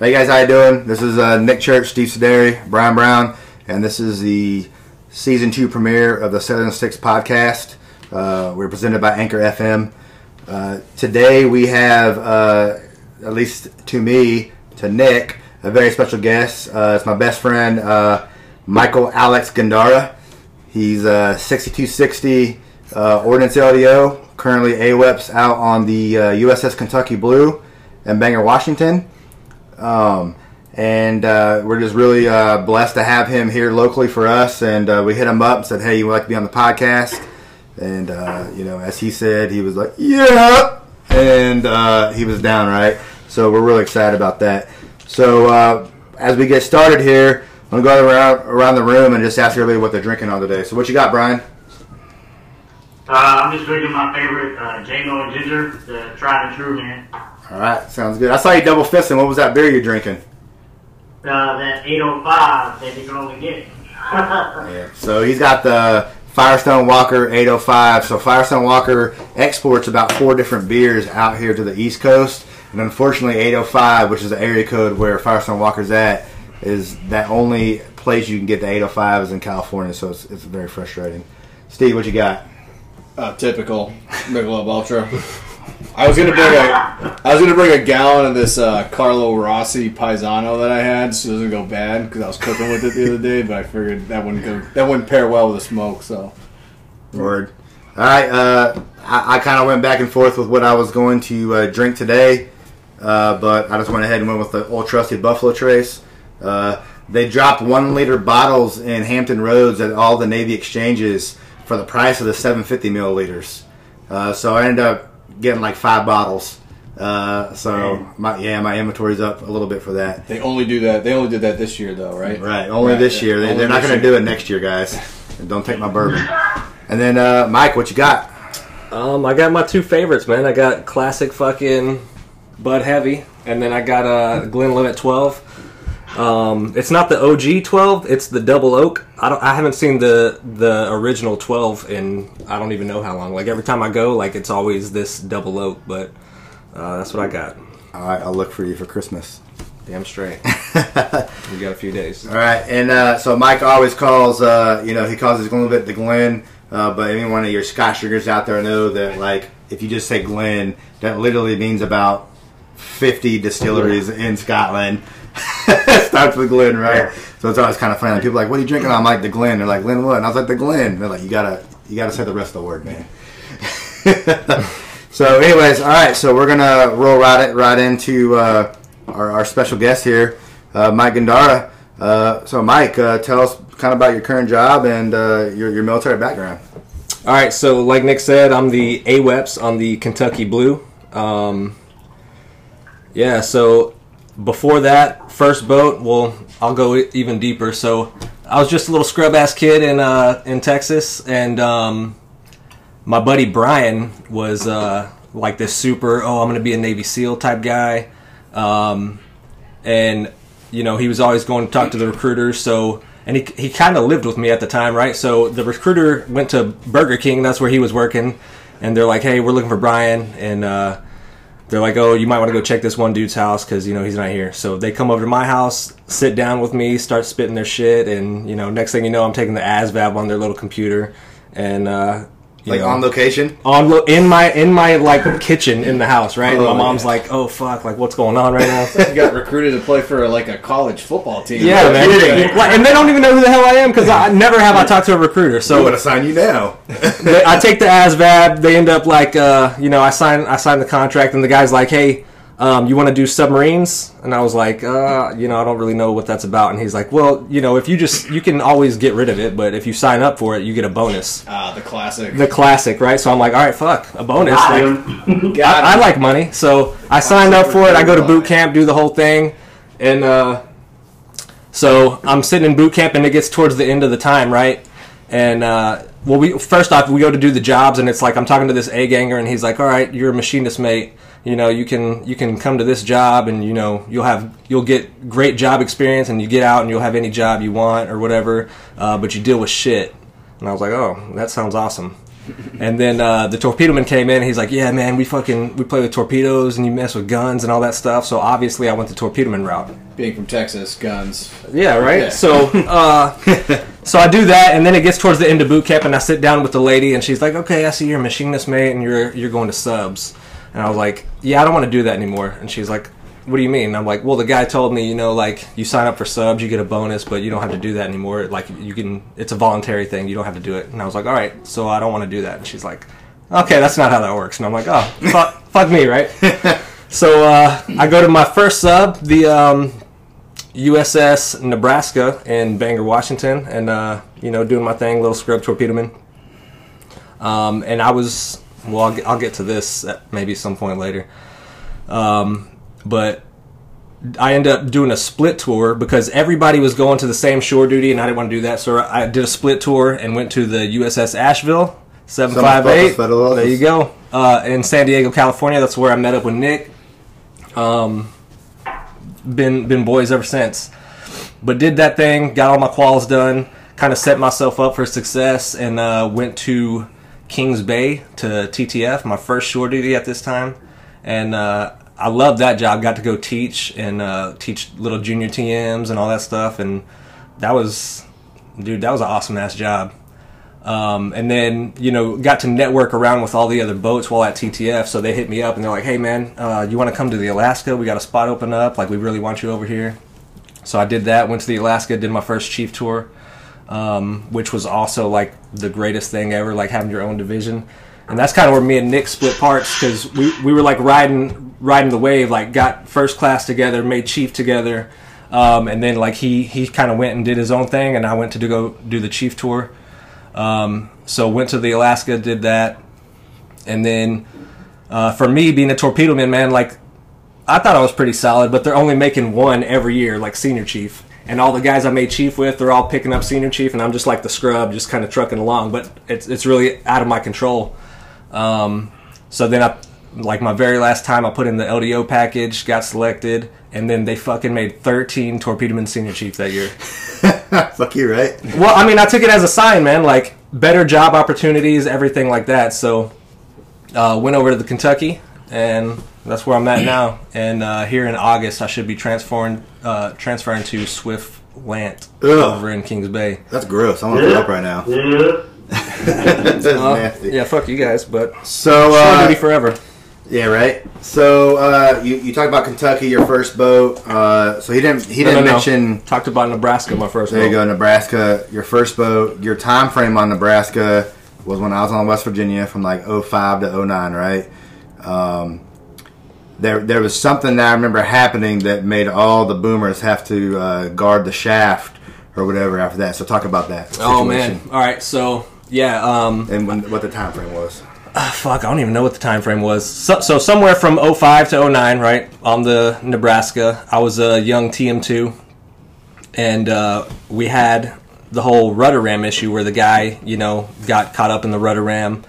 Hey guys, how you doing? This is Nick Church, Steve Sedari, Brian Brown, and this is the Season 2 premiere of the 7 and 6 Podcast. We're presented by Anchor FM. Today we have, at least to me, to Nick, a very special guest. It's my best friend, Michael Alex Gandara. He's 6260 Ordnance LDO, currently AWEPs out on the USS Kentucky Blue in Bangor, Washington. We're just really blessed to have him here locally for us, and we hit him up and said, hey, you would like to be on the podcast? And you know, as he said, he was like, yeah, and he was down, right? So we're really excited about that. So as we get started here, I'm going to go around the room and just ask everybody what they're drinking on today. So what you got, Brian? I'm just drinking my favorite Django and Ginger, the tried and true, man. All right, sounds good. I saw you double fisting. What was that beer you're drinking? That 805 that you can only get. Yeah. So he's got the Firestone Walker 805. So Firestone Walker exports about 4 different beers out here to the East Coast, and unfortunately 805, which is the area code where Firestone Walker's at, is that only place you can get the 805 is in California. So it's very frustrating. Steve, what you got? Typical Michelob Ultra. I was gonna bring a gallon of this Carlo Rossi Paisano that I had, so it doesn't go bad because I was cooking with it the other day. But I figured that wouldn't pair well with a smoke. So, word. All right, I kind of went back and forth with what I was going to drink today, but I just went ahead and went with the old trusty Buffalo Trace. They dropped 1-liter bottles in Hampton Roads at all the Navy exchanges for the price of the 750 milliliters. So I ended up getting like 5 bottles, so my inventory's up a little bit for that. They only did that this year though, right? Only this year. They're not going to do it next year, guys. And don't take my bourbon. And then Mike, what you got? I got my 2 favorites, man. I got classic fucking Bud Heavy, and then I got a Glenlivet 12. It's not the OG 12; it's the Double Oak. I haven't seen the original 12 in I don't even know how long. Like every time I go, like it's always this Double Oak, but that's what I got. All right, I'll look for you for Christmas. Damn straight. We got a few days. All right, and so Mike always calls, he calls his Glenlivet the Glen, but any one of your Scotch drinkers out there know that like if you just say Glen, that literally means about 50 distilleries in Scotland. Starts with Glen, right? Yeah. So it's always kind of funny. Like, people are like, what are you drinking? I'm like, the Glen. They're like, Glen what? And I was like, the Glen. They're like, you gotta say the rest of the word, man. So anyways, all right. So we're going to roll right into our special guest here, Mike Gandara. So Mike, tell us kind of about your current job and your military background. All right. So like Nick said, I'm the AWEPS on the Kentucky Blue. Yeah, so before that, first boat, well, I'll go even deeper. So I was just a little scrub-ass kid in Texas, and my buddy Brian was like this super, I'm going to be a Navy SEAL type guy. And, you know, he was always going to talk to the recruiters. So, and he kind of lived with me at the time, right? So the recruiter went to Burger King. That's where he was working. And they're like, hey, we're looking for Brian. And they're like, oh, you might want to go check this one dude's house because, you know, he's not here. So they come over to my house, sit down with me, start spitting their shit. And, you know, next thing you know, I'm taking the ASVAB on their little computer. And, on location? In my like, kitchen in the house, right? And my mom's like, oh, fuck, like, what's going on right now? You got recruited to play for, like, a college football team. Yeah, right? Man. And they don't even know who the hell I am because I never have I talked to a recruiter. So I would assign you now. I take the ASVAB. They end up like, I sign the contract, and the guy's like, hey, you want to do submarines? And I was like, I don't really know what that's about. And he's like, well, you know, if you can always get rid of it, but if you sign up for it, you get a bonus. The classic, right? So I'm like, all right, fuck, a bonus. I like money. So I signed up for it. I go to boot camp, do the whole thing. And so I'm sitting in boot camp, and it gets towards the end of the time, right? And well, first off, we go to do the jobs, and it's like I'm talking to this A-ganger, and he's like, all right, you're a machinist, mate. you know, you can come to this job and, you know, you'll get great job experience and you get out and you'll have any job you want or whatever, but you deal with shit. And I was like, oh, that sounds awesome. And then the torpedo man came in and he's like, yeah, man, we play with torpedoes and you mess with guns and all that stuff. So obviously I went the torpedo man route. Being from Texas, guns. Yeah, right? Yeah. So so I do that, and then it gets towards the end of boot camp and I sit down with the lady and she's like, okay, I see you're a machinist, mate, and you're going to subs. And I was like, yeah, I don't want to do that anymore. And she's like, what do you mean? And I'm like, well, the guy told me, you know, like, you sign up for subs, you get a bonus, but you don't have to do that anymore. Like, you can, it's a voluntary thing. You don't have to do it. And I was like, all right, so I don't want to do that. And she's like, okay, that's not how that works. And I'm like, oh, fuck me, right? So I go to my first sub, the USS Nebraska in Bangor, Washington, and, you know, doing my thing, little scrub torpedo man. And I was, well, I'll get to this at maybe some point later. But I ended up doing a split tour because everybody was going to the same shore duty, and I didn't want to do that. So I did a split tour and went to the USS Asheville, 758. There you go. In San Diego, California. That's where I met up with Nick. Been boys ever since. But did that thing, got all my quals done, kind of set myself up for success, and went to Kings Bay to TTF, my first shore duty at this time. And I loved that job. Got to go teach and teach little junior TMs and all that stuff. And that was an awesome ass job. And then, you know, got to network around with all the other boats while at TTF. So they hit me up and they're like, hey man, you want to come to the Alaska? We got a spot open up. Like, we really want you over here. So I did that. Went to the Alaska, did my first chief tour, which was also like the greatest thing ever, like having your own division. And that's kind of where me and Nick split parts, because we were like riding the wave, like got first class together, made chief together, and then like he kind of went and did his own thing, and I went to go do the chief tour. So went to the Alaska, did that, and then for me being a torpedo man, like I thought I was pretty solid, but they're only making one every year, like senior chief. And all the guys I made chief with, they're all picking up senior chief, and I'm just like the scrub, just kind of trucking along. But it's really out of my control. So then I, like my very last time, I put in the LDO package, got selected, and then they fucking made 13 torpedoman senior chief that year. Fuck you, right? Well, I mean, I took it as a sign, man, like better job opportunities, everything like that. So, went over to the Kentucky, and that's where I'm at now. And, here in August, I should be transferring to Swift Lant over in Kings Bay. That's gross. I want to throw up right now. Yeah. That's nasty. Yeah, fuck you guys, but so duty forever. Yeah, right. So you talked about Kentucky, your first boat. So he didn't mention. Talked about Nebraska, my first boat. There you go, Nebraska, your first boat. Your time frame on Nebraska was when I was on West Virginia from like 05 to 09, right? There was something that I remember happening that made all the boomers have to guard the shaft or whatever after that. So talk about that situation. Oh man! All right, so yeah. And what the time frame was? Fuck, I don't even know what the time frame was. So somewhere from 05 to 09, right, on the Nebraska, I was a young TM2, and we had the whole rudder ram issue where the guy, you know, got caught up in the rudder ram,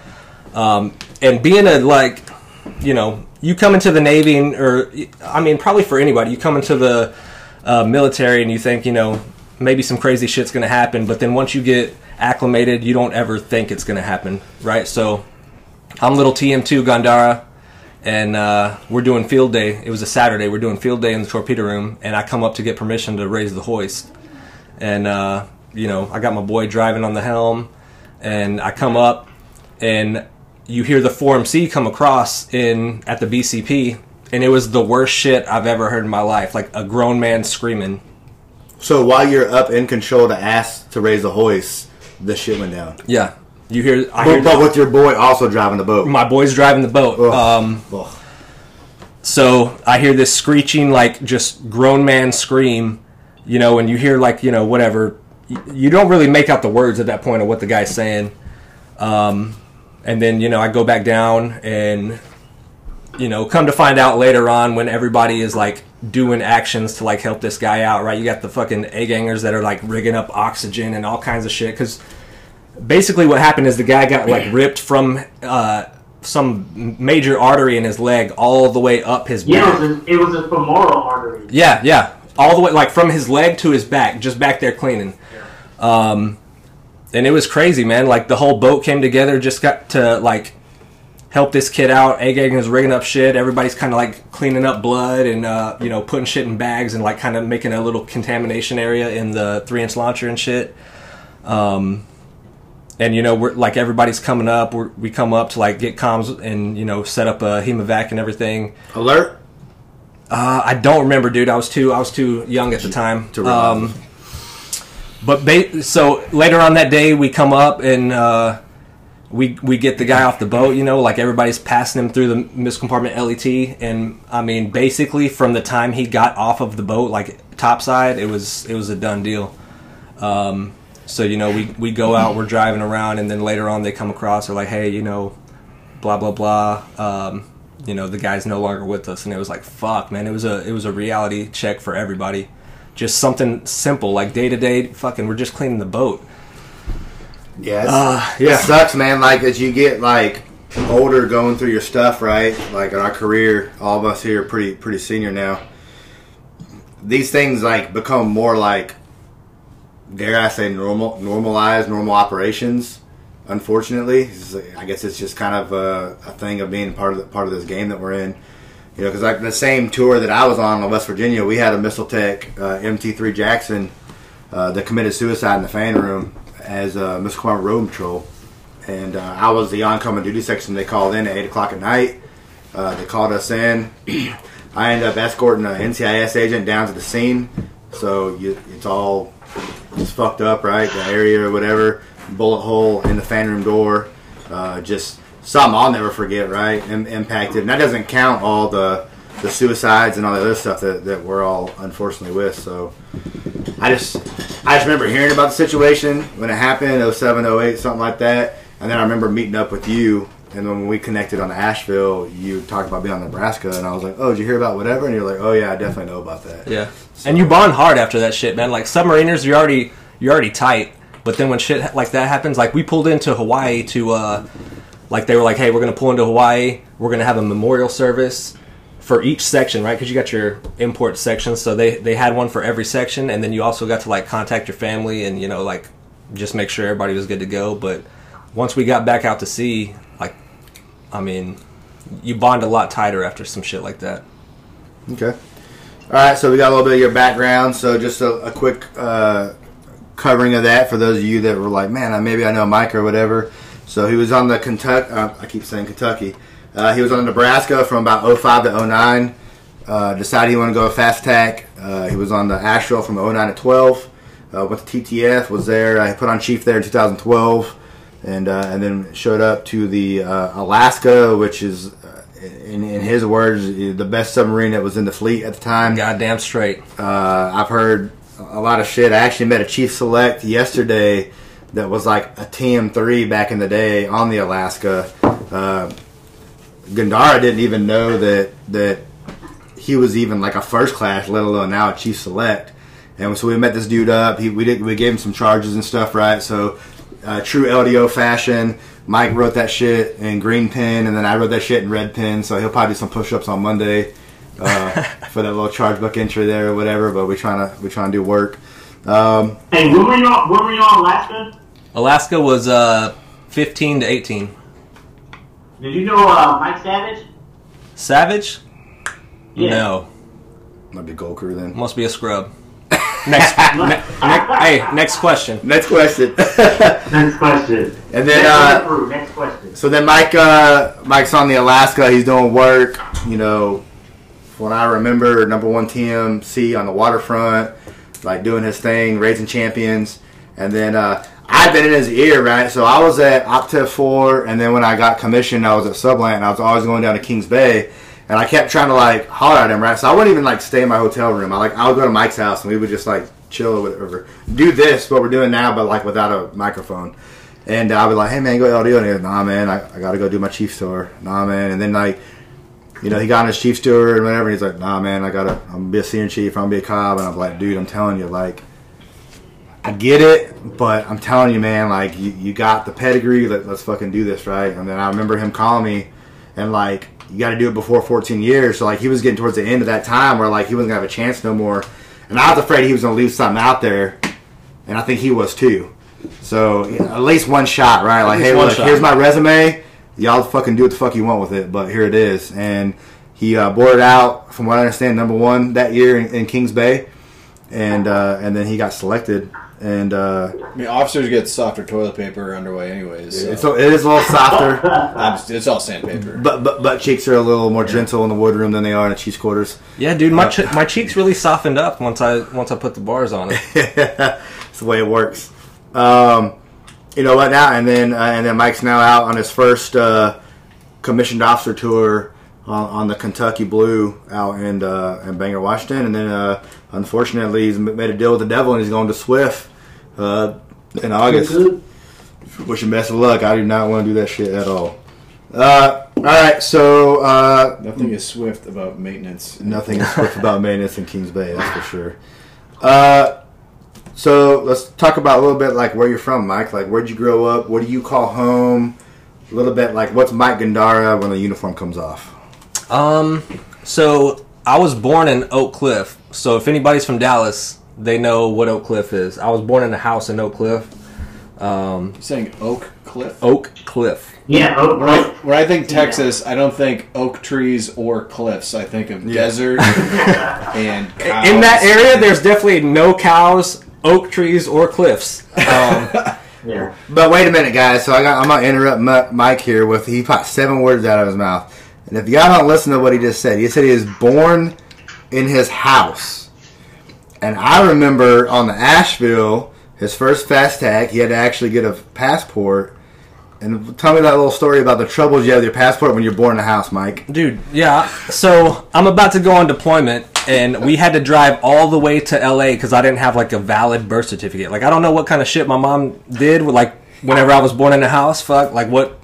and being a like, you know, you come into the Navy and, or I mean, probably for anybody, you come into the military and you think, you know, maybe some crazy shit's going to happen, but then once you get acclimated, you don't ever think it's going to happen, right? So I'm little TM2 Gandara, and we're doing field day. It was a Saturday. We're doing field day in the torpedo room, and I come up to get permission to raise the hoist. And, you know, I got my boy driving on the helm, and I come up, and you hear the 4MC come across at the BCP, and it was the worst shit I've ever heard in my life, like a grown man screaming. So while you're up in control to ask to raise the hoist, the shit went down. Yeah. You hear... But with your boy also driving the boat. My boy's driving the boat. Ugh. Ugh. So I hear this screeching, like, just grown man scream, you know, and you hear, like, you know, whatever. You don't really make out the words at that point of what the guy's saying. And then, you know, I go back down and, you know, come to find out later on when everybody is, like, doing actions to like help this guy out, right? You got the fucking egg hangers that are like rigging up oxygen and all kinds of shit, because basically what happened is the guy got like ripped from some major artery in his leg all the way up his back. Yeah, it was a femoral artery. Yeah, yeah. All the way, like, from his leg to his back, just back there cleaning. Yeah. And it was crazy, man. Like, the whole boat came together, just got to, like, help this kid out. A-Gang was rigging up shit. Everybody's kind of, like, cleaning up blood and, you know, putting shit in bags and, like, kind of making a little contamination area in the 3-inch launcher and shit. And, you know, we're, like, everybody's coming up. We come up to, like, get comms and, you know, set up a HEMAVAC and everything. Alert? I don't remember, dude. I was too young at the time. So later on that day, we come up and we get the guy off the boat. You know, like everybody's passing him through the miscompartment LET, and I mean, basically from the time he got off of the boat, like topside, it was a done deal. So you know, we go out, we're driving around, and then later on they come across, they're like, hey, you know, blah blah blah. You know, the guy's no longer with us, and it was like, fuck, man. It was a reality check for everybody. Just something simple, like day-to-day, fucking, we're just cleaning the boat. Yeah. Yeah. It sucks, man. Like, as you get, like, older going through your stuff, right? Like, in our career, all of us here are pretty senior now. These things, like, become more, like, dare I say, normal operations, unfortunately. I guess it's just kind of a thing of being part of this game that we're in. You know, because like the same tour that I was on West Virginia, we had a Missile Tech MT3 Jackson that committed suicide in the fan room as a Miscompartment Road Patrol. And I was the oncoming duty section. They called in at 8 o'clock at night. They called us in. I ended up escorting an NCIS agent down to the scene. So it's all just fucked up, right? The area or whatever. Bullet hole in the fan room door. Just... something I'll never forget, right? Impacted. And that doesn't count all the suicides and all the other stuff that we're all unfortunately with. So I just remember hearing about the situation when it happened, 07, 08, something like that. And then I remember meeting up with you. And when we connected on Asheville, you talked about being on Nebraska. And I was like, oh, did you hear about whatever? And you're like, oh, yeah, I definitely know about that. Yeah. So, and you bond hard after that shit, man. Like, submariners, you're already tight. But then when shit like that happens, like, we pulled into Hawaii to... like, they were like, hey, we're going to pull into Hawaii. We're going to have a memorial service for each section, right? Because you got your import section. So they had one for every section. And then you also got to, like, contact your family and, you know, like, just make sure everybody was good to go. But once we got back out to sea, like, I mean, you bond a lot tighter after some shit like that. Okay. All right. So we got a little bit of your background. So just a quick covering of that for those of you that were like, man, maybe I know Mike or whatever. So he was on the Kentucky, I keep saying Kentucky. He was on Nebraska from about 05 to 09. Decided he wanted to go fast tack. He was on the Asheville from 09 to 12. Went to TTF, was there. I put on chief there in 2012. And then showed up to the Alaska, which is, in his words, the best submarine that was in the fleet at the time. Goddamn straight. I've heard a lot of shit. I actually met a chief select yesterday that was like a TM3 back in the day on the Alaska. Gandara didn't even know that he was even like a first class, let alone now a chief select. And so we met this dude up. We gave him some charges and stuff, right? So true LDO fashion, Mike wrote that shit in green pen, and then I wrote that shit in red pen. So he'll probably do some push-ups on Monday for that little charge book entry there or whatever. But we're trying to do work. And where were y'all Alaska? Alaska was 15 to 18. Did you know Mike Savage? Savage? Yeah. No. Might be a gold crew then. Must be a scrub. Next question. Next question. Next question. And then next question. So then Mike's on the Alaska, he's doing work, you know, when I remember #1 TMC on the waterfront. Like doing his thing, raising champions, and then I've been in his ear, right? So I was at Octave 4, and then when I got commissioned, I was at Subland, and I was always going down to Kings Bay, and I kept trying to like holler at him, right? So I wouldn't even like stay in my hotel room. I would go to Mike's house, and we would just like chill or whatever, do this what we're doing now, but like without a microphone. And I would like, hey man, go LDO, and he goes, nah man, I gotta go do my Chiefs tour, nah man, and then like. You know, he got on his chief's tour and whatever, and he's like, nah, man, I'm going to be a senior chief, I'm going to be a cob. And I'm like, dude, I'm telling you, like, I get it, but I'm telling you, man, like, you got the pedigree. Let's fucking do this, right? And then I remember him calling me and, like, you got to do it before 14 years. So, like, he was getting towards the end of that time where, like, he wasn't going to have a chance no more. And I was afraid he was going to leave something out there, and I think he was too. So, at least one shot, right? Like, hey, look, here's my resume. Y'all fucking do what the fuck you want with it, but here it is. And he boarded out, from what I understand, #1 that year in Kings Bay. And then he got selected. And I mean, officers get softer toilet paper underway, anyways. So. It is a little softer. It's all sandpaper. But butt cheeks are a little more gentle in the wood room than they are in the cheese quarters. Yeah, dude, my cheeks really softened up once I put the bars on it. It's the way it works. You know what now? And then Mike's now out on his first commissioned officer tour on the Kentucky Blue out in Bangor, Washington, and then unfortunately he's made a deal with the devil and he's going to Swift in August. Wish him best of luck. I do not want to do that shit at all. All right, so nothing is swift about maintenance. Nothing is swift about maintenance in Kings Bay, that's for sure. So let's talk about a little bit like where you're from, Mike. Like, where'd you grow up? What do you call home? A little bit like, what's Mike Gandara when the uniform comes off? So I was born in Oak Cliff. So if anybody's from Dallas, they know what Oak Cliff is. I was born in a house in Oak Cliff. You're saying Oak Cliff? Oak Cliff. Yeah, Oak Cliff. When I think Texas, I don't think oak trees or cliffs. I think of desert and cows. In that area, there's definitely no cows, oak trees, or cliffs. Yeah. But wait a minute, guys. So I'm going to interrupt Mike here with, he popped 7 words out of his mouth. And if y'all don't listen to what he just said, he said he was born in his house. And I remember on the Asheville, his first fast tag, he had to actually get a passport. And tell me that little story about the troubles you have with your passport when you're born in a house, Mike. Dude, yeah. So I'm about to go on deployment, and we had to drive all the way to L.A. because I didn't have, like, a valid birth certificate. Like, I don't know what kind of shit my mom did with, like, whenever I was born in the house. Fuck, like, what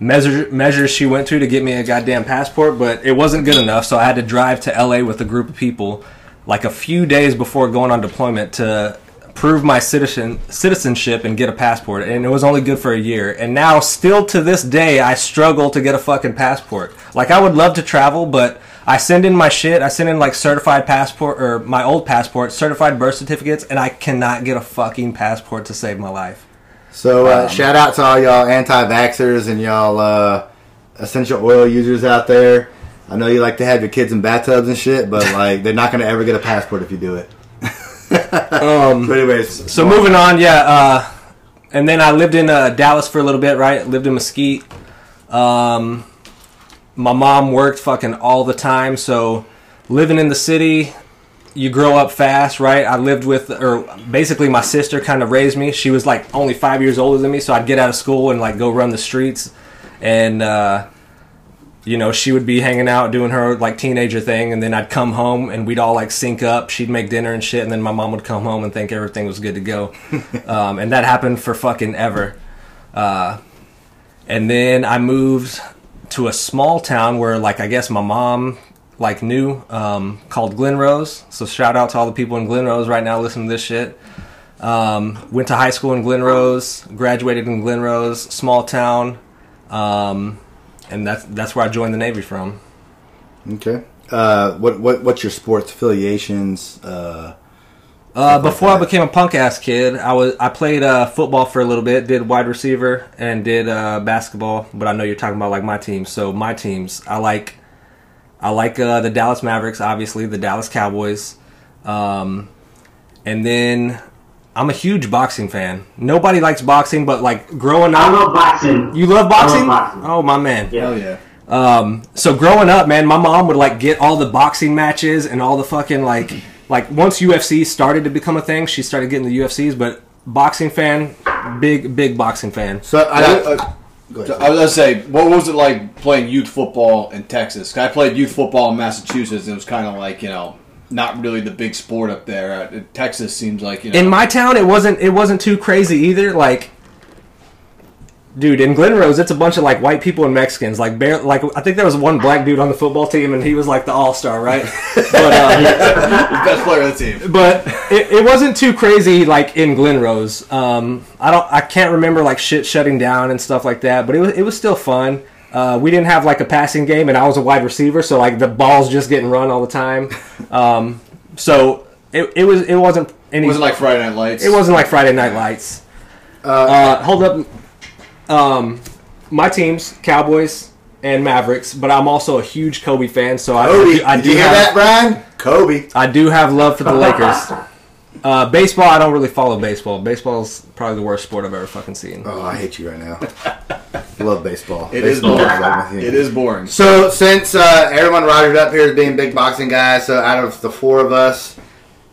measures she went to get me a goddamn passport, but it wasn't good enough, so I had to drive to LA with a group of people like a few days before going on deployment to prove my citizenship and get a passport, and it was only good for a year. And now, still to this day, I struggle to get a fucking passport. Like, I would love to travel, but I send in my shit. I send in, like, certified passport, or my old passport, certified birth certificates, and I cannot get a fucking passport to save my life. So, shout out to all y'all anti-vaxxers and y'all essential oil users out there. I know you like to have your kids in bathtubs and shit, but, like, they're not going to ever get a passport if you do it. But anyways. So, moving on, yeah. And then I lived in Dallas for a little bit, right? Lived in Mesquite. My mom worked fucking all the time, so living in the city... You grow up fast, right? I lived with, or basically my sister kind of raised me. She was like only 5 years older than me, so I'd get out of school and like go run the streets. And, you know, she would be hanging out doing her like teenager thing, and then I'd come home and we'd all like sync up. She'd make dinner and shit, and then my mom would come home and think everything was good to go. And that happened for fucking ever. And then I moved to a small town where like I guess my mom... like new, called Glen Rose. So shout out to all the people in Glen Rose right now listening to this shit. Went to high school in Glen Rose, graduated in Glen Rose, small town, and that's where I joined the Navy from. Okay. What's your sports affiliations? Before I became a punk ass kid, I played football for a little bit, did wide receiver, and did basketball. But I know you're talking about like my team, so my teams I like the Dallas Mavericks, obviously, the Dallas Cowboys. And then I'm a huge boxing fan. Nobody likes boxing, but like growing up... I love boxing. You love boxing? I love boxing. Oh, my man. Yeah. Oh, yeah. So growing up, man, my mom would like get all the boxing matches and all the fucking like once UFC started to become a thing, she started getting the UFCs, but boxing fan, big boxing fan. So I was going to say, what was it like playing youth football in Texas? Cause I played youth football in Massachusetts, and it was kind of like, you know, not really the big sport up there. Texas seems like, you know. In my town, it wasn't too crazy either. Like, Dude, in Glen Rose, it's a bunch of, like, white people and Mexicans. Like, I think there was one black dude on the football team, and he was, like, the all-star, right? But, best player of the team. But it wasn't too crazy, like, in Glen Rose. I can't remember, like, shit shutting down and stuff like that, but it was still fun. We didn't have, like, a passing game, and I was a wide receiver, so, like, the ball's just getting run all the time. So it wasn't like Friday Night Lights. It wasn't like Friday Night Lights. Hold up. My teams, Cowboys and Mavericks, but I'm also a huge Kobe fan, so I do you hear that, Brian? Kobe. I do have love for the Lakers. Baseball, I don't really follow baseball. Baseball's probably the worst sport I've ever fucking seen. Oh, I hate you right now. I love baseball. It is boring. So, since everyone rostered up here as being big boxing guys, so out of the four of us,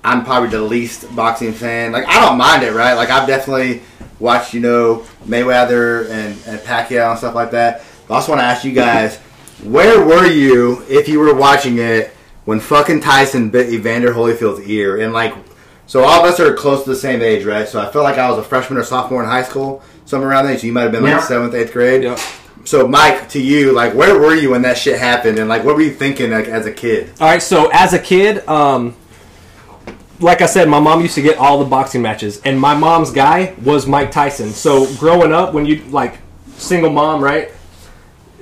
I'm probably the least boxing fan. Like, I don't mind it, right? Like, I've definitely watched, you know, Mayweather and Pacquiao and stuff like that. But I also want to ask you guys, where were you, if you were watching it, when fucking Tyson bit Evander Holyfield's ear? And, like, so all of us are close to the same age, right? So I feel like I was a freshman or sophomore in high school, somewhere around there. So you might have been, like, 7th, 8th grade. Yep. So, Mike, to you, like, where were you when that shit happened? And, like, what were you thinking, like, as a kid? All right, so as a kid, like I said, my mom used to get all the boxing matches, and my mom's guy was Mike Tyson. So growing up, when you, like, single mom, right,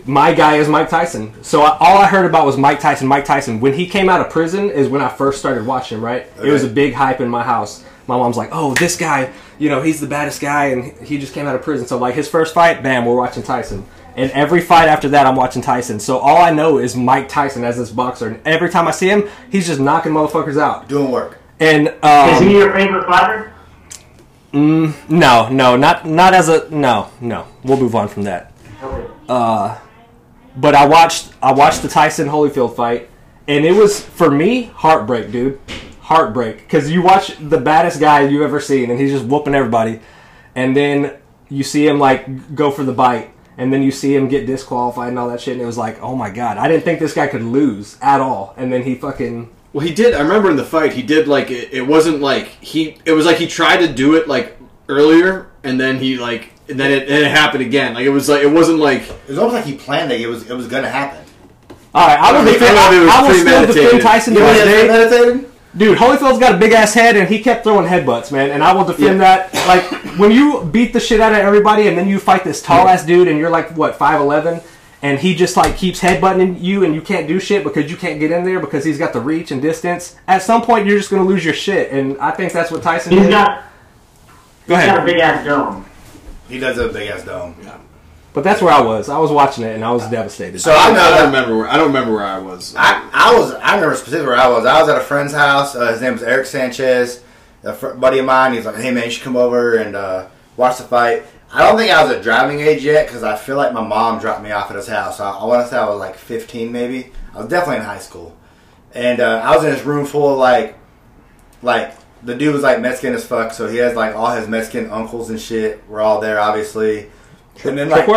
my guy is Mike Tyson. So all I heard about was Mike Tyson, Mike Tyson. When he came out of prison is when I first started watching him, right? Okay. It was a big hype in my house. My mom's like, oh, this guy, you know, he's the baddest guy, and he just came out of prison. So, like, his first fight, bam, we're watching Tyson. And every fight after that, I'm watching Tyson. So all I know is Mike Tyson as this boxer. And every time I see him, he's just knocking motherfuckers out. Doing work. And, is he your favorite fighter? No. We'll move on from that. But I watched the Tyson Holyfield fight, and it was, for me, heartbreak, dude. Heartbreak. Because you watch the baddest guy you've ever seen, and he's just whooping everybody. And then you see him, like, go for the bite. And then you see him get disqualified and all that shit. And it was like, oh, my God. I didn't think this guy could lose at all. And then he fucking... Well, he did. I remember in the fight, he did, like, it wasn't like he. It was like he tried to do it, like, earlier, and then he, like, and then it happened again. Like, it was like, it wasn't like, it was almost like he planned that it was gonna happen. All right, I will still defend Tyson. Premeditated, dude. Holyfield's got a big ass head, and he kept throwing headbutts, man. And I will defend that. Like, when you beat the shit out of everybody, and then you fight this tall ass dude, and you're like, what, 5'11". And he just, like, keeps headbutting you, and you can't do shit because you can't get in there because he's got the reach and distance. At some point, you're just going to lose your shit, and I think that's what Tyson did. He's got a big-ass dome. He does have a big-ass dome. Yeah. But that's where I was. I was watching it, and I was devastated. So I don't remember where I was. I remember specifically where I was. I was at a friend's house. His name was Eric Sanchez, a buddy of mine. He's like, hey, man, you should come over and watch the fight. I don't think I was at driving age yet because I feel like my mom dropped me off at his house. I want to say I was like 15 maybe. I was definitely in high school. And I was in this room full of like the dude was like Mexican as fuck. So he has like all his Mexican uncles and shit. We're all there obviously. And then like...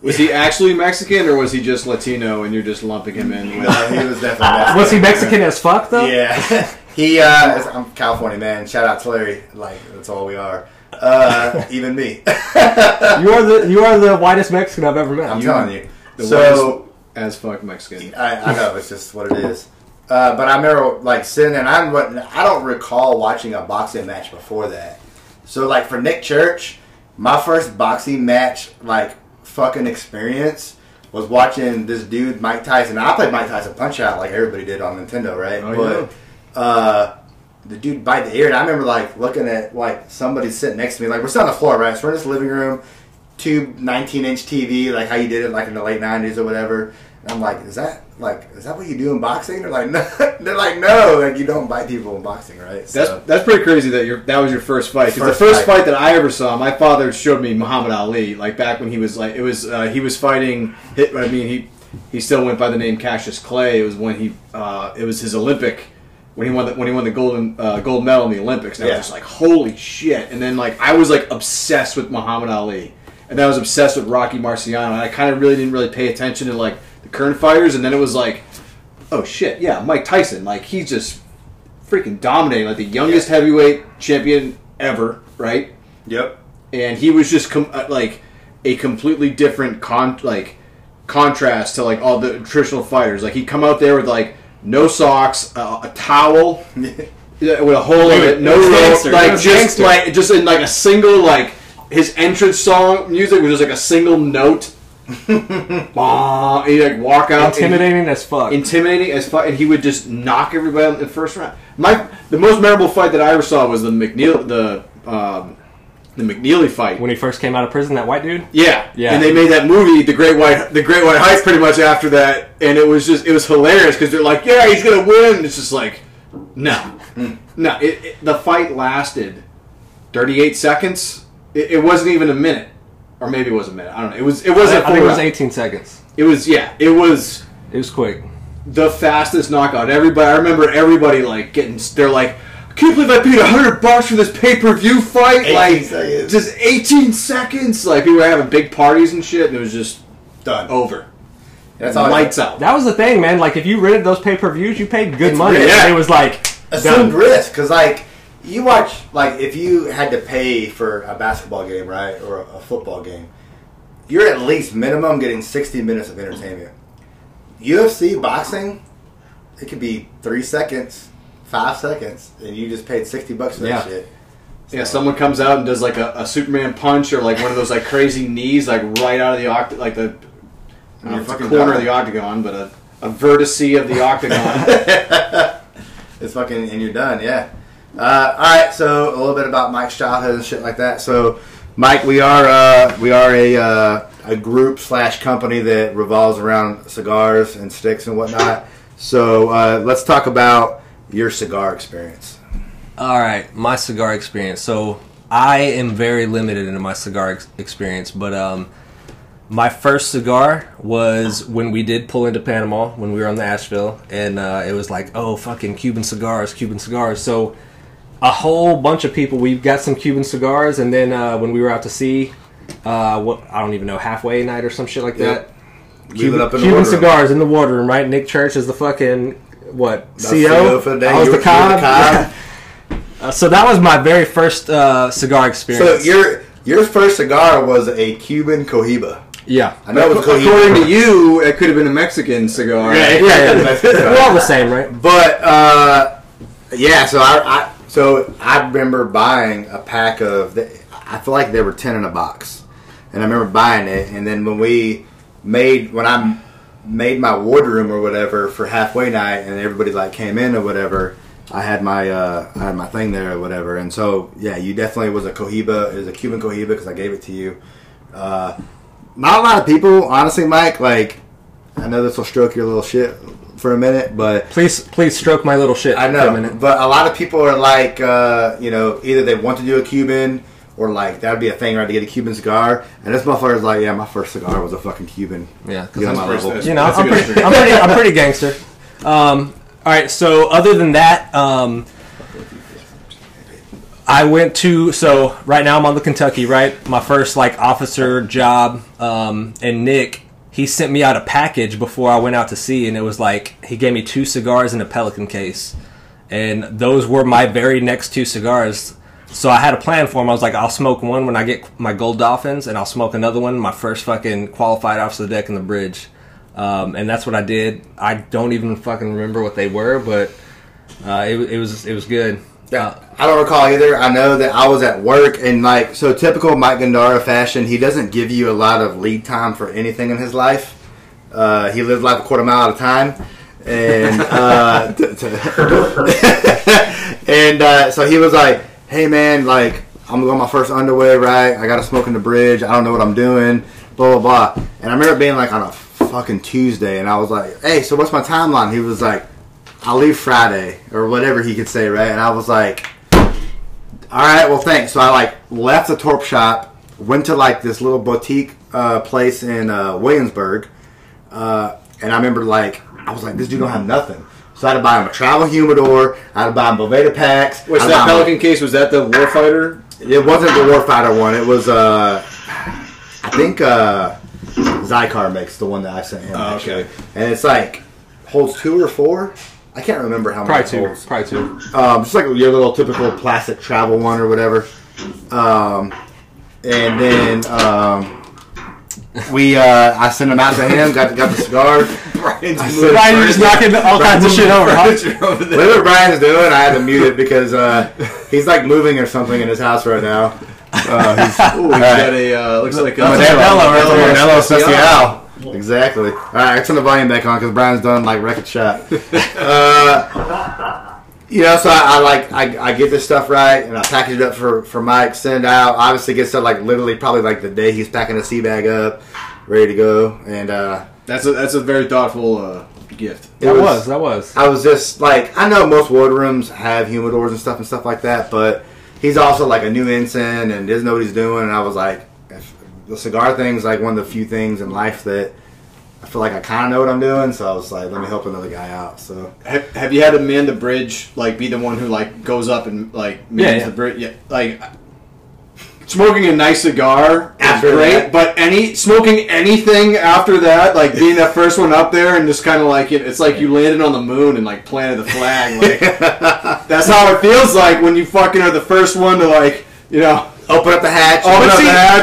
Was he actually Mexican or was he just Latino and you're just lumping him in? Well, he was definitely Mexican. Was he Mexican as fuck though? Yeah. I'm California, man. Shout out to Larry. Like, that's all we are. Even me. you are the whitest Mexican I've ever met. I'm telling you. The so as fuck Mexican. I know, it's just what it is. But I remember like sitting and I don't recall watching a boxing match before that. So like for Nick Church, my first boxing match like fucking experience was watching this dude Mike Tyson. I played Mike Tyson Punch Out like everybody did on Nintendo, right? Oh, but yeah. The dude bite the ear, and I remember like looking at like somebody sitting next to me. Like we're sitting on the floor, right? So we're in this living room, tube 19-inch TV, like how you did it like in the late 90s or whatever. And I'm like, is that what you do in boxing? They're like, no. They're like, no, like you don't bite people in boxing, right? So, that's pretty crazy that that was your first fight. Because the first fight that I ever saw, my father showed me Muhammad Ali, like back when he was like he was fighting. He still went by the name Cassius Clay. It was when it was his Olympic. When he won the gold medal in the Olympics, and I was just like, holy shit! And then like I was like obsessed with Muhammad Ali, and then I was obsessed with Rocky Marciano, and I kind of really didn't really pay attention to like the current fighters, and then it was like, oh shit, yeah, Mike Tyson, like he's just freaking dominating, like the youngest heavyweight champion ever, right? Yep. And he was just like a completely different contrast to, like, all the traditional fighters. Like, he'd come out there with, like, no socks, a towel with a hole in it, no rope, like, just in, like, a single, like, his entrance song music was just, like, a single note. And he'd, like, walk out. Intimidating as fuck. And he would just knock everybody out in the first round. The most memorable fight that I ever saw was the McNeely fight. When he first came out of prison, that white dude? Yeah. And they made that movie, The Great White Height, pretty much after that. And it was hilarious because they're like, yeah, he's going to win. And it's just like, no. No. The fight lasted 38 seconds. It wasn't even a minute. Or maybe it was a minute. I don't know. I think it was 18 seconds. It was quick. The fastest knockout. I remember everybody like getting, they're like, I can't believe I paid $100 for this pay-per-view fight. 18 like, seconds. Just 18 seconds. Like, we were having big parties and shit, and it was just done. Over. That's all. Lights out. That was the thing, man. Like, if you rented those pay-per-views, you paid good money. Yeah. And it was like, assumed risk, because, like, you watch, like, if you had to pay for a basketball game, right, or a football game, you're at least minimum getting 60 minutes of entertainment. UFC boxing, it could be 3 seconds. 5 seconds, and you just paid $60 for that shit. So. Yeah, someone comes out and does like a Superman punch or like one of those like crazy knees, like right out of the corner of the octagon, but a vertice of the octagon. It's fucking, and you're done. Yeah. All right, so a little bit about Mike's childhood and shit like that. So, Mike, we are a group / company that revolves around cigars and sticks and whatnot. So let's talk about your cigar experience. All right, my cigar experience. So I am very limited in my cigar experience, but my first cigar was when we did pull into Panama, when we were on the Asheville, and it was like, oh, fucking Cuban cigars. So a whole bunch of people, we got some Cuban cigars, and then when we were out to sea, I don't even know, halfway night or some shit like that. Cuban cigars in the water room, right? Nick Church is the fucking... CO for the day. I was the cob. Yeah. So that was my very first cigar experience. So your first cigar was a Cuban Cohiba. Yeah, I know it was Cohiba. According to you, it could have been a Mexican cigar. Yeah. We're all the same, right? But so I remember buying a pack of. I feel like there were 10 in a box, and I remember buying it. And then when I made my wardroom or whatever for halfway night, and everybody like came in or whatever. I had my thing there or whatever, and so yeah, you definitely was a Cohiba. It was a Cuban Cohiba because I gave it to you. Not a lot of people, honestly, Mike. Like, I know this will stroke your little shit for a minute, but please stroke my little shit. I know, for a minute. But a lot of people are like, either they want to do a Cuban. Or, like, that would be a thing, right, to get a Cuban cigar. And this motherfucker was like, yeah, my first cigar was a fucking Cuban. Yeah, because I'm my level. You know, I'm pretty gangster. All right, so other than that, I went to, so right now I'm on the Kentucky, right? My first, like, officer job. And Nick, he sent me out a package before I went out to sea. And it was like, he gave me 2 cigars in a Pelican case. And those were my very next 2 cigars. So I had a plan for him. I was like, I'll smoke one when I get my Gold Dolphins, and I'll smoke another one, my first fucking qualified officer deck in the bridge. And that's what I did. I don't even fucking remember what they were, but it was good. I don't recall either. I know that I was at work, and like, so typical Mike Gandara fashion, he doesn't give you a lot of lead time for anything in his life. He lives life a quarter mile at a time. And, so he was like, hey man, like, I'm going my first underway, right? I got to smoke in the bridge. I don't know what I'm doing, blah, blah, blah. And I remember being like on a fucking Tuesday, and I was like, hey, so what's my timeline? He was like, I'll leave Friday or whatever he could say, right? And I was like, all right, well, thanks. So I like left the torp shop, went to like this little boutique place in Williamsburg. And I remember like, I was like, this dude don't have nothing. So I had to buy him a travel humidor. I had to buy him Boveda packs. Wait, so that Pelican case, was that the Warfighter? It wasn't the Warfighter one. It was, I think Zycar makes the one that I sent him. Oh, okay. And it's like, holds 2 or 4. I can't remember how much it holds. Probably 2. Just like your little typical plastic travel one or whatever. And then I sent them out to him. Got the cigar. Brian was knocking all kinds of shit over. Whatever Brian's doing, I had to mute it because he's like moving or something in his house right now. Looks like a Modelo Social. Exactly. All right, I turn the volume back on because Brian's done like record shot. So I get this stuff right, and I package it up for Mike, send it out. Obviously, get stuff like literally probably like the day he's packing the sea bag up, ready to go. And that's a very thoughtful gift. That was. I was just like, I know most wardrooms have humidors and stuff like that, but he's also like a new ensign and doesn't know what he's doing. And I was like, the cigar thing's like one of the few things in life that I feel like I kind of know what I'm doing, so I was like, let me help another guy out. So, have you had to man the bridge, like be the one who like goes up and like mans the bridge? Yeah, like smoking a nice cigar after is great, that. But smoking anything after that, like being that first one up there and just kind of like it's like you landed on the moon and like planted the flag. Like that's how it feels like when you fucking are the first one to like open up the hatch,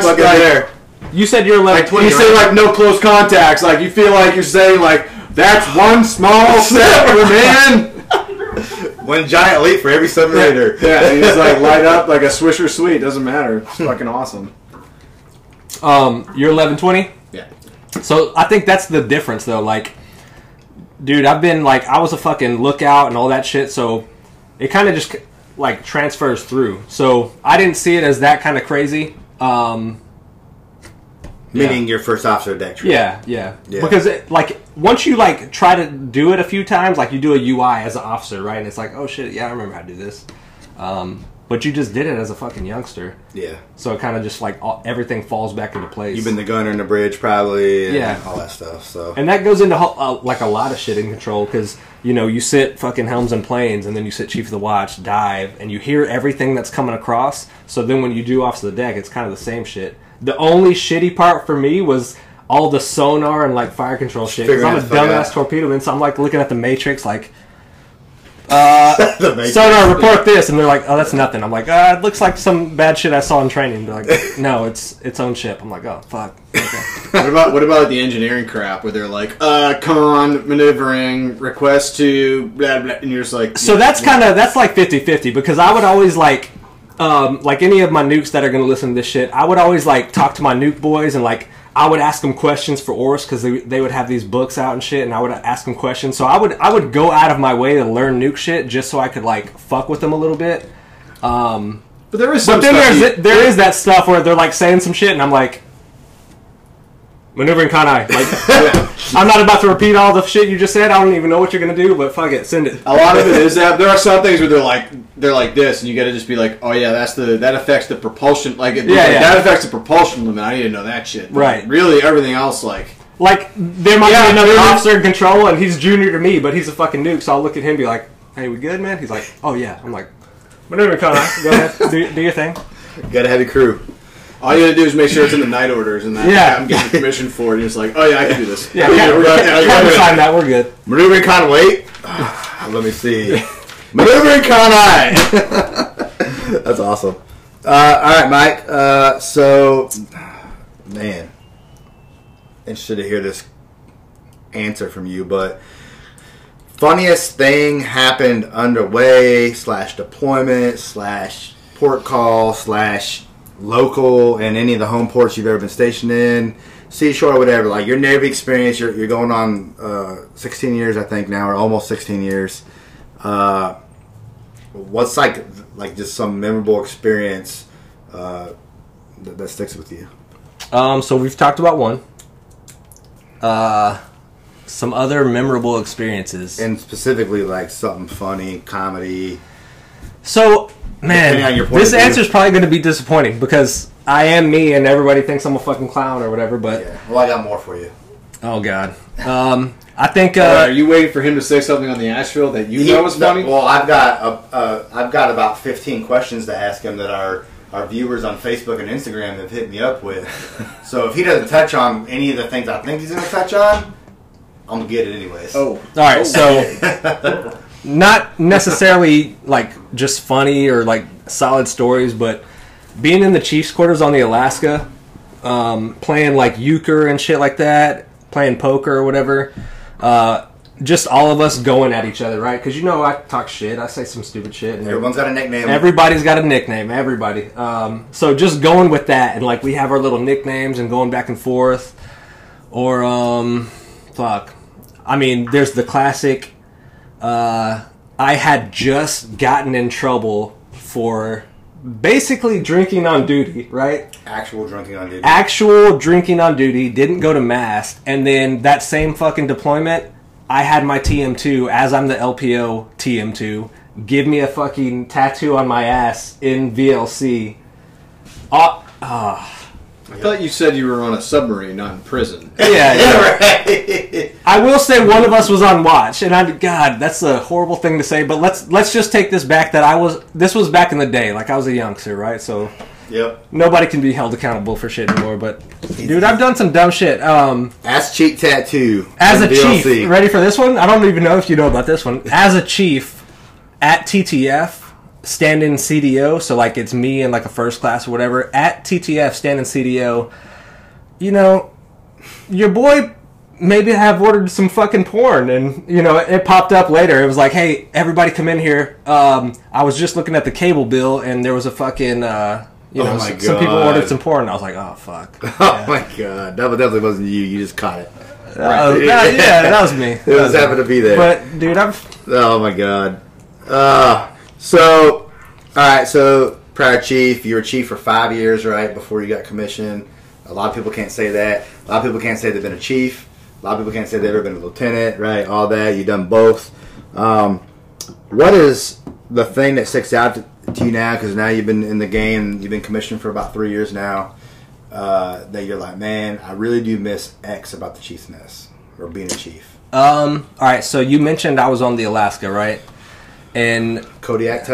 look at there. You said you're like 20. You said like no close contacts. Like you feel like you're saying like that's one small step for man. One giant leap for every submariner. Yeah, you just like light up like a Swisher Sweet. Doesn't matter. It's fucking awesome. You're 1120. Yeah. So I think that's the difference though. Like, dude, I've been like I was a fucking lookout and all that shit. So it kind of just like transfers through. So I didn't see it as that kind of crazy. Meaning your first officer deck trip. Yeah. Because it, like once you like try to do it a few times, like you do a UI as an officer, right? And it's like, oh shit, yeah, I remember how to do this. But you just did it as a fucking youngster. Yeah. So it kind of just like everything falls back into place. You've been the gunner in the bridge probably. And all that stuff. So. And that goes into like a lot of shit in control because you sit fucking helms and planes and then you sit chief of the watch, dive, and you hear everything that's coming across. So then when you do officer the deck, it's kind of the same shit. The only shitty part for me was all the sonar and, like, fire control shit. Because I'm a dumbass torpedo man, so I'm, like, looking at the Matrix, like, sonar, report this. And they're like, oh, that's nothing. I'm like, it looks like some bad shit I saw in training. They're like, no, it's its own ship. I'm like, oh, fuck. Okay. What about the engineering crap where they're like, con, maneuvering, request to, blah, blah, and you're just like... So that's kind of, that's like 50-50 because I would always, like... like any of my nukes that are going to listen to this shit, I would always like talk to my nuke boys and like I would ask them questions for Oris because they would have these books out and shit and I would ask them questions. So I would go out of my way to learn nuke shit just so I could like fuck with them a little bit. But there is some there is that stuff where they're like saying some shit and I'm like maneuvering Kanai. Like, I'm not about to repeat all the shit you just said. I don't even know what you're going to do, but fuck it. Send it. A lot of it is that. There are some things where they're like this, and you got to just be like, oh, yeah, that affects the propulsion. That affects the propulsion limit. I need to know that shit. Right. But really, everything else, like there might be another officer in control, and he's junior to me, but he's a fucking nuke, so I'll look at him and be like, hey, we good, man? He's like, oh, yeah. I'm like, maneuvering Kanai. Go ahead. do your thing. Got a heavy crew. All you gotta do is make sure it's in the night orders, and that I'm getting permission for it. And it's like, oh yeah, I can do this. Yeah, we're sign that. We're good. Maneuvering con wait. Let me see. Maneuvering con eye. That's awesome. All right, Mike. So, man, interested to hear this answer from you, but funniest thing happened underway / deployment / port call / local and any of the home ports you've ever been stationed in, seashore, whatever, like your Navy experience, you're going on 16 years, I think now, or almost 16 years. What's like just some memorable experience that sticks with you? So we've talked about one. Some other memorable experiences. And specifically like something funny, comedy. So... Man, this answer is probably going to be disappointing because I am me and everybody thinks I'm a fucking clown or whatever. But well, I got more for you. Oh God, I think. Are you waiting for him to say something on the Asheville that you know was funny? Well, I've got about 15 questions to ask him that our viewers on Facebook and Instagram have hit me up with. So if he doesn't touch on any of the things I think he's going to touch on, I'm gonna get it anyways. Oh, all right, so. Not necessarily, like, just funny or, like, solid stories, but being in the Chiefs quarters on the Alaska, playing like euchre and shit like that, playing poker or whatever. Just all of us going at each other, right? Because, you know, I talk shit. I say some stupid shit. And everyone's got a nickname. Everybody's got a nickname. Everybody. So just going with that. And, like, we have our little nicknames and going back and forth. Or, fuck. I mean, there's the classic. I had just gotten in trouble for basically drinking on duty, right? Actual drinking on duty. Actual drinking on duty. Didn't go to mass. And then that same fucking deployment, I had my TM2 as I'm the LPO TM2. Give me a fucking tattoo on my ass in VLC. I thought you said you were on a submarine, not in prison. Yeah. Right. I will say one of us was on watch, and God, that's a horrible thing to say, but let's just take this back that this was back in the day, like I was a youngster, right? So yep. Nobody can be held accountable for shit anymore, but dude, I've done some dumb shit. Ass cheek tattoo. As a DLC. Chief. Ready for this one? I don't even know if you know about this one. As a chief at TTF, stand-in CDO, so like it's me and like a first class or whatever, at TTF, stand-in CDO, you know, your boy maybe have ordered some fucking porn, and you know, it popped up later. It was like, hey, everybody come in here. I was just looking at the cable bill, and there was a fucking... some people ordered some porn, and I was like, oh, fuck. Yeah. Oh, my God. That definitely wasn't you. You just caught it. That was me. It happened to be there. But, dude, oh, my God. So, prior chief, you were chief for 5 years, right, before you got commissioned. A lot of people can't say that. A lot of people can't say they've been a chief. A lot of people can't say they've ever been a lieutenant, right, all that. You've done both. What is the thing that sticks out to you now, because now you've been in the game, you've been commissioned for about 3 years now, that you're like, man, I really do miss X about the chiefness or being a chief? Alright, so you mentioned I was on the Alaska, right? And Kodiak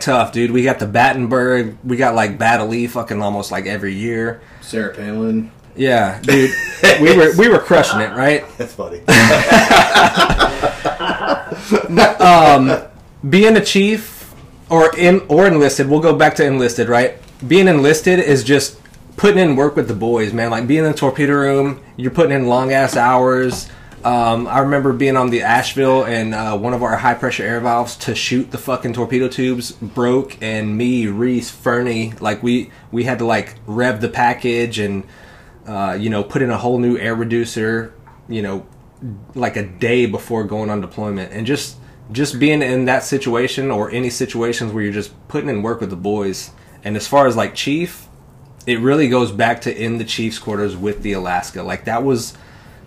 Tough, dude. We got the Battenberg, we got like Battley fucking almost like every year. Sarah Palin. Yeah, dude. we were crushing it, right? That's funny. Being a chief or enlisted, we'll go back to enlisted, right? Being enlisted is just putting in work with the boys, man. Like being in the torpedo room, you're putting in long ass hours. I remember being on the Asheville, and one of our high pressure air valves to shoot the fucking torpedo tubes broke, and me, Reese, Fernie, like we had to like rev the package and put in a whole new air reducer, you know, like a day before going on deployment, and just being in that situation or any situations where you're just putting in work with the boys. And as far as like chief, it really goes back to in the chief's quarters with the Alaska. Like that was,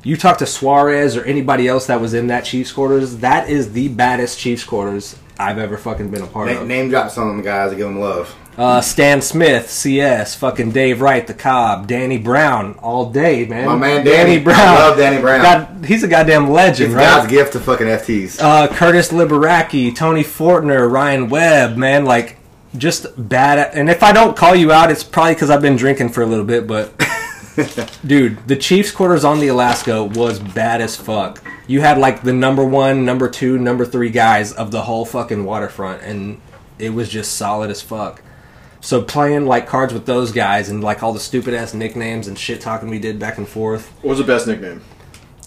you talk to Suarez or anybody else that was in that chief's quarters, that is the baddest chief's quarters I've ever fucking been a part of. Name drop some of them guys and give them love. Stan Smith, CS, fucking Dave Wright, the Cobb, Danny Brown, all day, man. My man Danny Brown. I love Danny Brown. He's a goddamn legend, he's right? God's gift to fucking FTs. Curtis Liberacki, Tony Fortner, Ryan Webb, man, like, just bad. And if I don't call you out, it's probably because I've been drinking for a little bit, but... Dude, the Chiefs quarters on the Alaska was bad as fuck. You had, like, the number one, number two, number three guys of the whole fucking waterfront, and it was just solid as fuck. So playing, like, cards with those guys and, like, all the stupid-ass nicknames and shit-talking we did back and forth. What was the best nickname?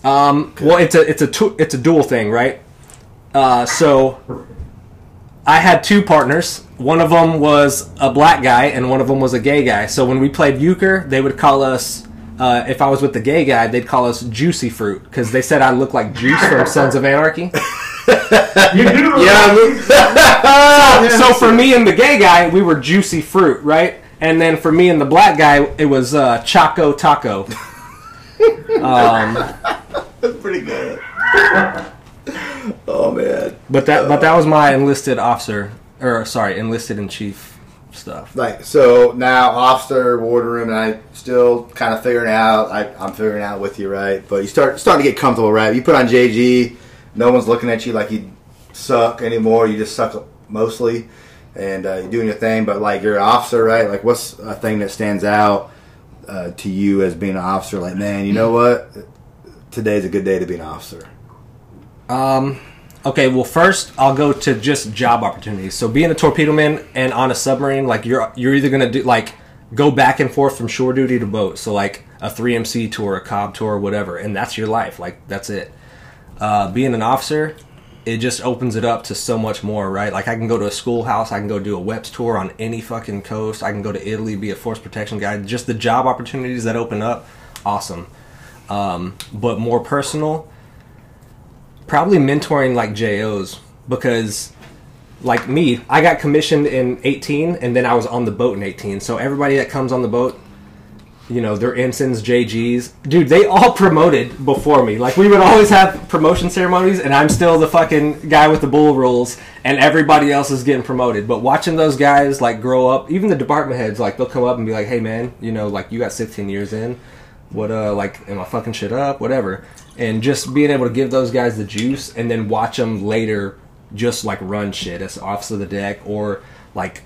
Well, it's a dual thing, right? So I had two partners. One of them was a black guy and one of them was a gay guy. So when we played euchre, they would call us, if I was with the gay guy, they'd call us Juicy Fruit because they said I looked like Juice from Sons of Anarchy. You do, yeah. So for me and the gay guy, we were Juicy Fruit, right? And then for me and the black guy, it was Choco Taco. That's pretty good. Oh man! But that was my enlisted in chief stuff. Like so now, officer, wardroom, and I'm still kind of figuring out. I'm figuring out with you, right? But you starting to get comfortable, right? You put on JG. No one's looking at you like you suck anymore. You just suck mostly, and you're doing your thing. But like you're an officer, right? Like, what's a thing that stands out to you as being an officer? Like, man, you know what? Today's a good day to be an officer. Okay. Well, first I'll go to just job opportunities. So being a torpedo man and on a submarine, like you're either gonna do like go back and forth from shore duty to boat. So like a 3MC tour, a Cobb tour, whatever, and that's your life. Like that's it. Being an officer, it just opens it up to so much more, right? Like I can go to a schoolhouse, I can go do a WEPS tour on any fucking coast, I can go to Italy, be a force protection guy. Just the job opportunities that open up, awesome. But more personal, probably mentoring like JOs, because like me, I got commissioned in 18 and then I was on the boat in 18. So everybody that comes on the boat, you know, they're ensigns, JGs. Dude, they all promoted before me. Like, we would always have promotion ceremonies, and I'm still the fucking guy with the bull rules, and everybody else is getting promoted. But watching those guys, like, grow up, even the department heads, like, they'll come up and be like, hey, man, you know, like, you got 16 years in. What, like, am I fucking shit up? Whatever. And just being able to give those guys the juice and then watch them later just, like, run shit as officer of the deck or, like,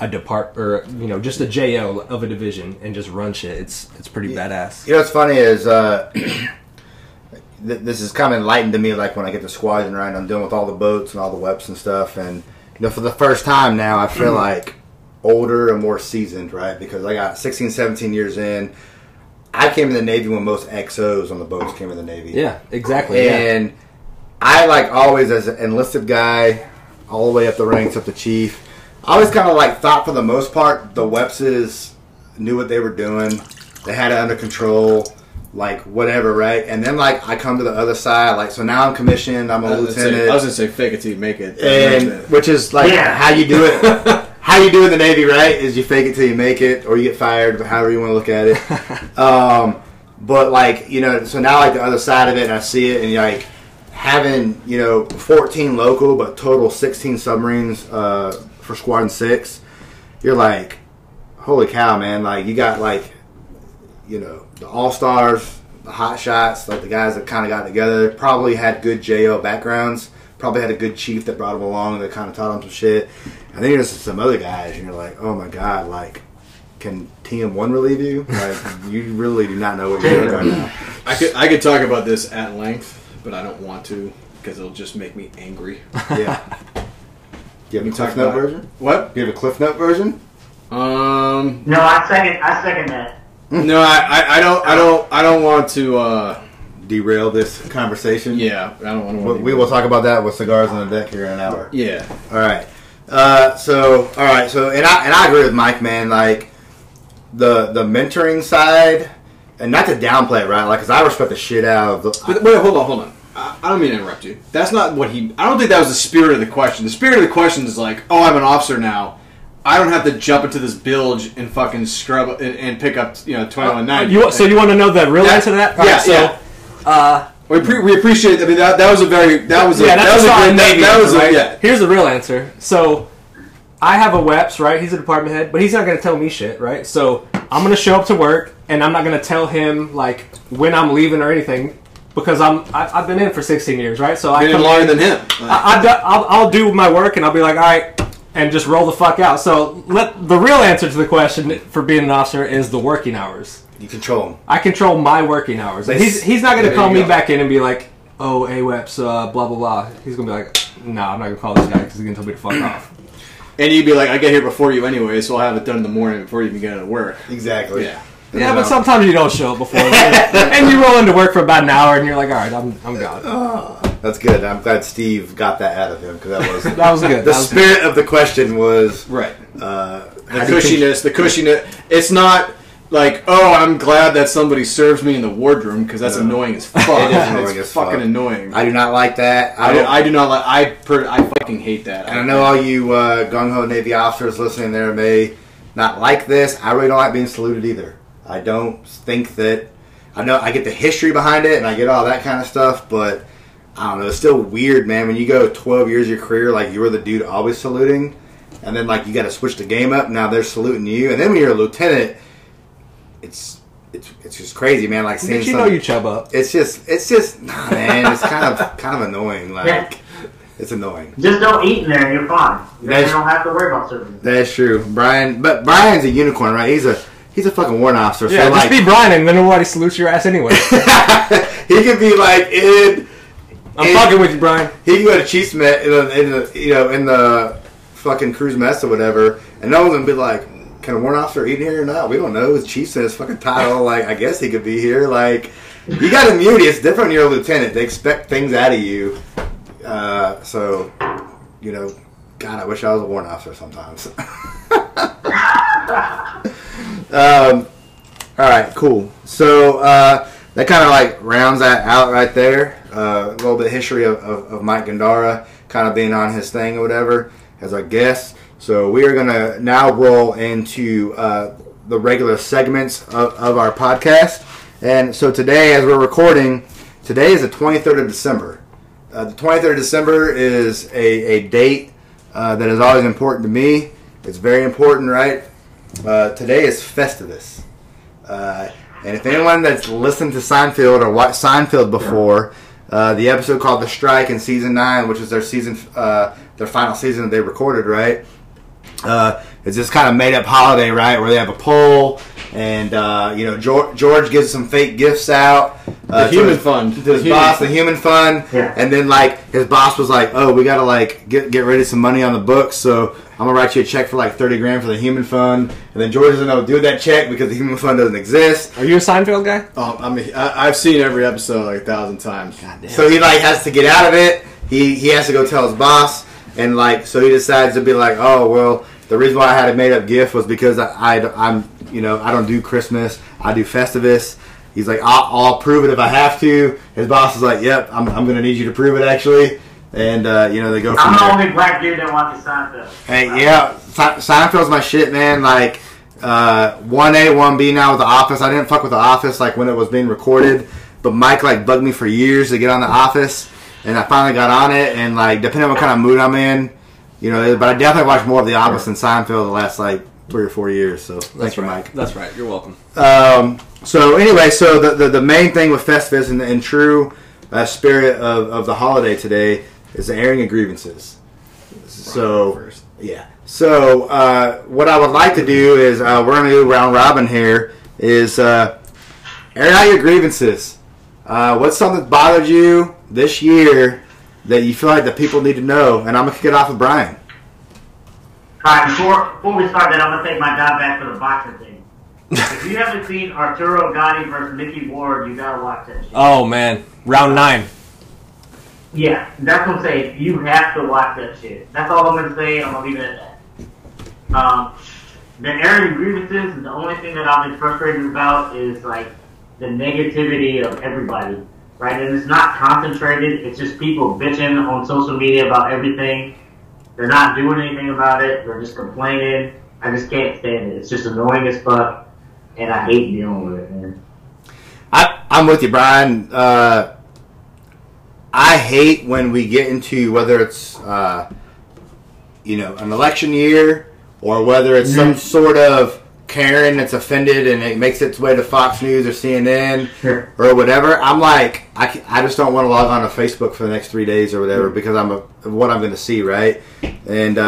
a depart, or you know, just a JO of a division, and just run shit. It's pretty badass. You know what's funny is this is kind of enlightened to me. Like when I get to squadron, right, I'm dealing with all the boats and all the WEPs and stuff, and you know, for the first time now, I feel like older and more seasoned, right? Because I got 16, 17 years in. I came in the Navy when most XOs on the boats came in the Navy. Yeah, exactly. And I like always as an enlisted guy, all the way up the ranks, up to chief. I always kind of like thought for the most part the WEPSs knew what they were doing. They had it under control, like whatever, right? And then like I come to the other side, like so now I'm commissioned, I'm a lieutenant. I was gonna say fake it till you make it, and which is like how you do it. How you do in the Navy, right? Is you fake it till you make it, or you get fired, however you want to look at it. But like you know, so now like the other side of it, and I see it, and you're like having you know 14 local, but total 16 submarines. For Squadron 6, you're like, holy cow, man. Like, you got, like, you know, the all-stars, the hot shots, like the guys that kind of got together, probably had good JO backgrounds, probably had a good chief that brought them along that kind of taught them some shit. And then there's some other guys, and you're like, oh, my God, like, can TM1 relieve you? Like, you really do not know what you're doing right now. I could talk about this at length, but I don't want to because it'll just make me angry. Yeah. Do you have a Cliff Note version? What? Do you have a Cliff Note version? No, I second that. No, I don't want to derail this conversation. Yeah, I don't want to. We will talk about that with Cigars on the Deck here in an hour. Yeah. All right. So and I agree with Mike, man. Like the mentoring side, and not to downplay it, right? Like, cause I respect the shit out of. Wait, hold on. I don't mean to interrupt you. That's not what he... I don't think that was the spirit of the question. The spirit of the question is like, oh, I'm an officer now. I don't have to jump into this bilge and fucking scrub and pick up, you know, 2190. So you want to know the real answer to that? Yeah, so... We appreciate... I mean, that was a very... That was a... That was a Navy answer, right? Yeah. Here's the real answer. So, I have a WEPS, right? He's a department head, but he's not going to tell me shit, right? So, I'm going to show up to work, and I'm not going to tell him, like, when I'm leaving or anything... Because I've been in for 16 years, right? So I've been longer than him. I'll do my work and I'll be like, all right, and just roll the fuck out. So the real answer to the question for being an officer is the working hours. You control them. I control my working hours. And he's not going to call me back in and be like, oh, AWEPS, blah, blah, blah. He's going to be like, no, I'm not going to call this guy because he's going to tell me to fuck off. And you'd be like, I get here before you anyway, so I'll have it done in the morning before you even get out of work. Exactly. Yeah. Yeah, but sometimes you don't show up before, and you roll into work for about an hour, and you're like, "All right, I'm gone." Oh, that's good. I'm glad Steve got that out of him because that was good. The spirit of the question was right. The cushiness. It's not like, "Oh, I'm glad that somebody serves me in the wardroom," because that's annoying as fuck. It's fucking annoying. I do not like that. I do not like. I fucking hate that. And I know all you gung ho Navy officers listening there may not like this. I really don't like being saluted either. I don't think that... I know I get the history behind it, and I get all that kind of stuff, but I don't know. It's still weird, man. When you go 12 years of your career, like, you were the dude always saluting, and then, like, you got to switch the game up. Now they're saluting you. And then when you're a lieutenant, it's just crazy, man. Like, seeing something... you chub up. It's just... Nah, man. It's kind of annoying. Like, it's annoying. Just don't eat in there, and you're fine. Then you don't have to worry about serving. That's true. Brian... But Brian's a unicorn, right? He's a fucking warrant officer. Yeah, so just like, be Brian and then nobody salutes your ass anyway. He could be like, I'm fucking with you, Brian. He could go to Chiefs Met in the fucking cruise mess or whatever, and no one's going to be like, can a warrant officer eat here or not? We don't know. The chief's in his fucking title. Like, I guess he could be here. Like, you got immunity. It's different when you're a lieutenant. They expect things out of you. So, you know, God, I wish I was a warrant officer sometimes. All right, cool. So that kind of like rounds that out right there. A little bit of history of Mike Gandara kind of being on his thing or whatever as our guest. So we are going to now roll into the regular segments of our podcast. And so today, as we're recording, today is the 23rd of December. The 23rd of December is a date that is always important to me. It's very important, right? Today is Festivus. And if anyone that's listened to Seinfeld or watched Seinfeld before, the episode called The Strike in Season 9, which is their season, their final season that they recorded, right? It's this kind of made-up holiday, right, where they have a poll, and, you know, George gives some fake gifts out. To his boss, the human fund. Yeah. And then, like, his boss was like, oh, we got to, like, get rid of some money on the books, so I'm going to write you a check for like $30,000 for the human fund. And then George doesn't know to do that check because the human fund doesn't exist. Are you a Seinfeld guy? Oh, I mean, I've seen every episode like 1,000 times. God damn. So he like has to get out of it. He has to go tell his boss. And like, so he decides to be like, oh, well, the reason why I had a made up gift was because I'm, you know, I don't do Christmas. I do Festivus. He's like, I'll prove it if I have to. His boss is like, yep, I'm going to need you to prove it actually. And, you know, they go from there. I'm the only black dude that watches Seinfeld. Hey, yeah, Seinfeld's my shit, man. Like, 1A, 1B now with The Office. I didn't fuck with The Office, like, when it was being recorded. But Mike, like, bugged me for years to get on The Office. And I finally got on it. And, like, depending on what kind of mood I'm in, you know. But I definitely watched more of The Office than Seinfeld the last, like, 3 or 4 years. So, thanks, Mike. That's right. You're welcome. So, anyway, so the main thing with Festivus and true spirit of the holiday today is the airing of grievances. So, yeah. So, what I would like to do is, we're going to do round robin here, is air out your grievances. What's something that bothered you this year that you feel like the people need to know? And I'm going to kick it off with Brian. All right, before we start that, I'm going to take my dime back for the boxing thing. If you haven't seen Arturo Gatti versus Mickey Ward, you got to watch that shit. Oh, man. Round 9. Yeah, that's what I'm saying. You have to watch that shit. That's all I'm going to say. I'm going to leave it at that. The airing grievances is the only thing that I've been frustrated about is, like, the negativity of everybody, right? And it's not concentrated. It's just people bitching on social media about everything. They're not doing anything about it. They're just complaining. I just can't stand it. It's just annoying as fuck, and I hate dealing with it, man. I'm with you, Brian. I hate when we get into whether it's, you know, an election year or whether it's some sort of Karen that's offended and it makes its way to Fox News or CNN or whatever. I'm like, I just don't want to log on to Facebook for the next 3 days or whatever because I'm what I'm going to see, right? And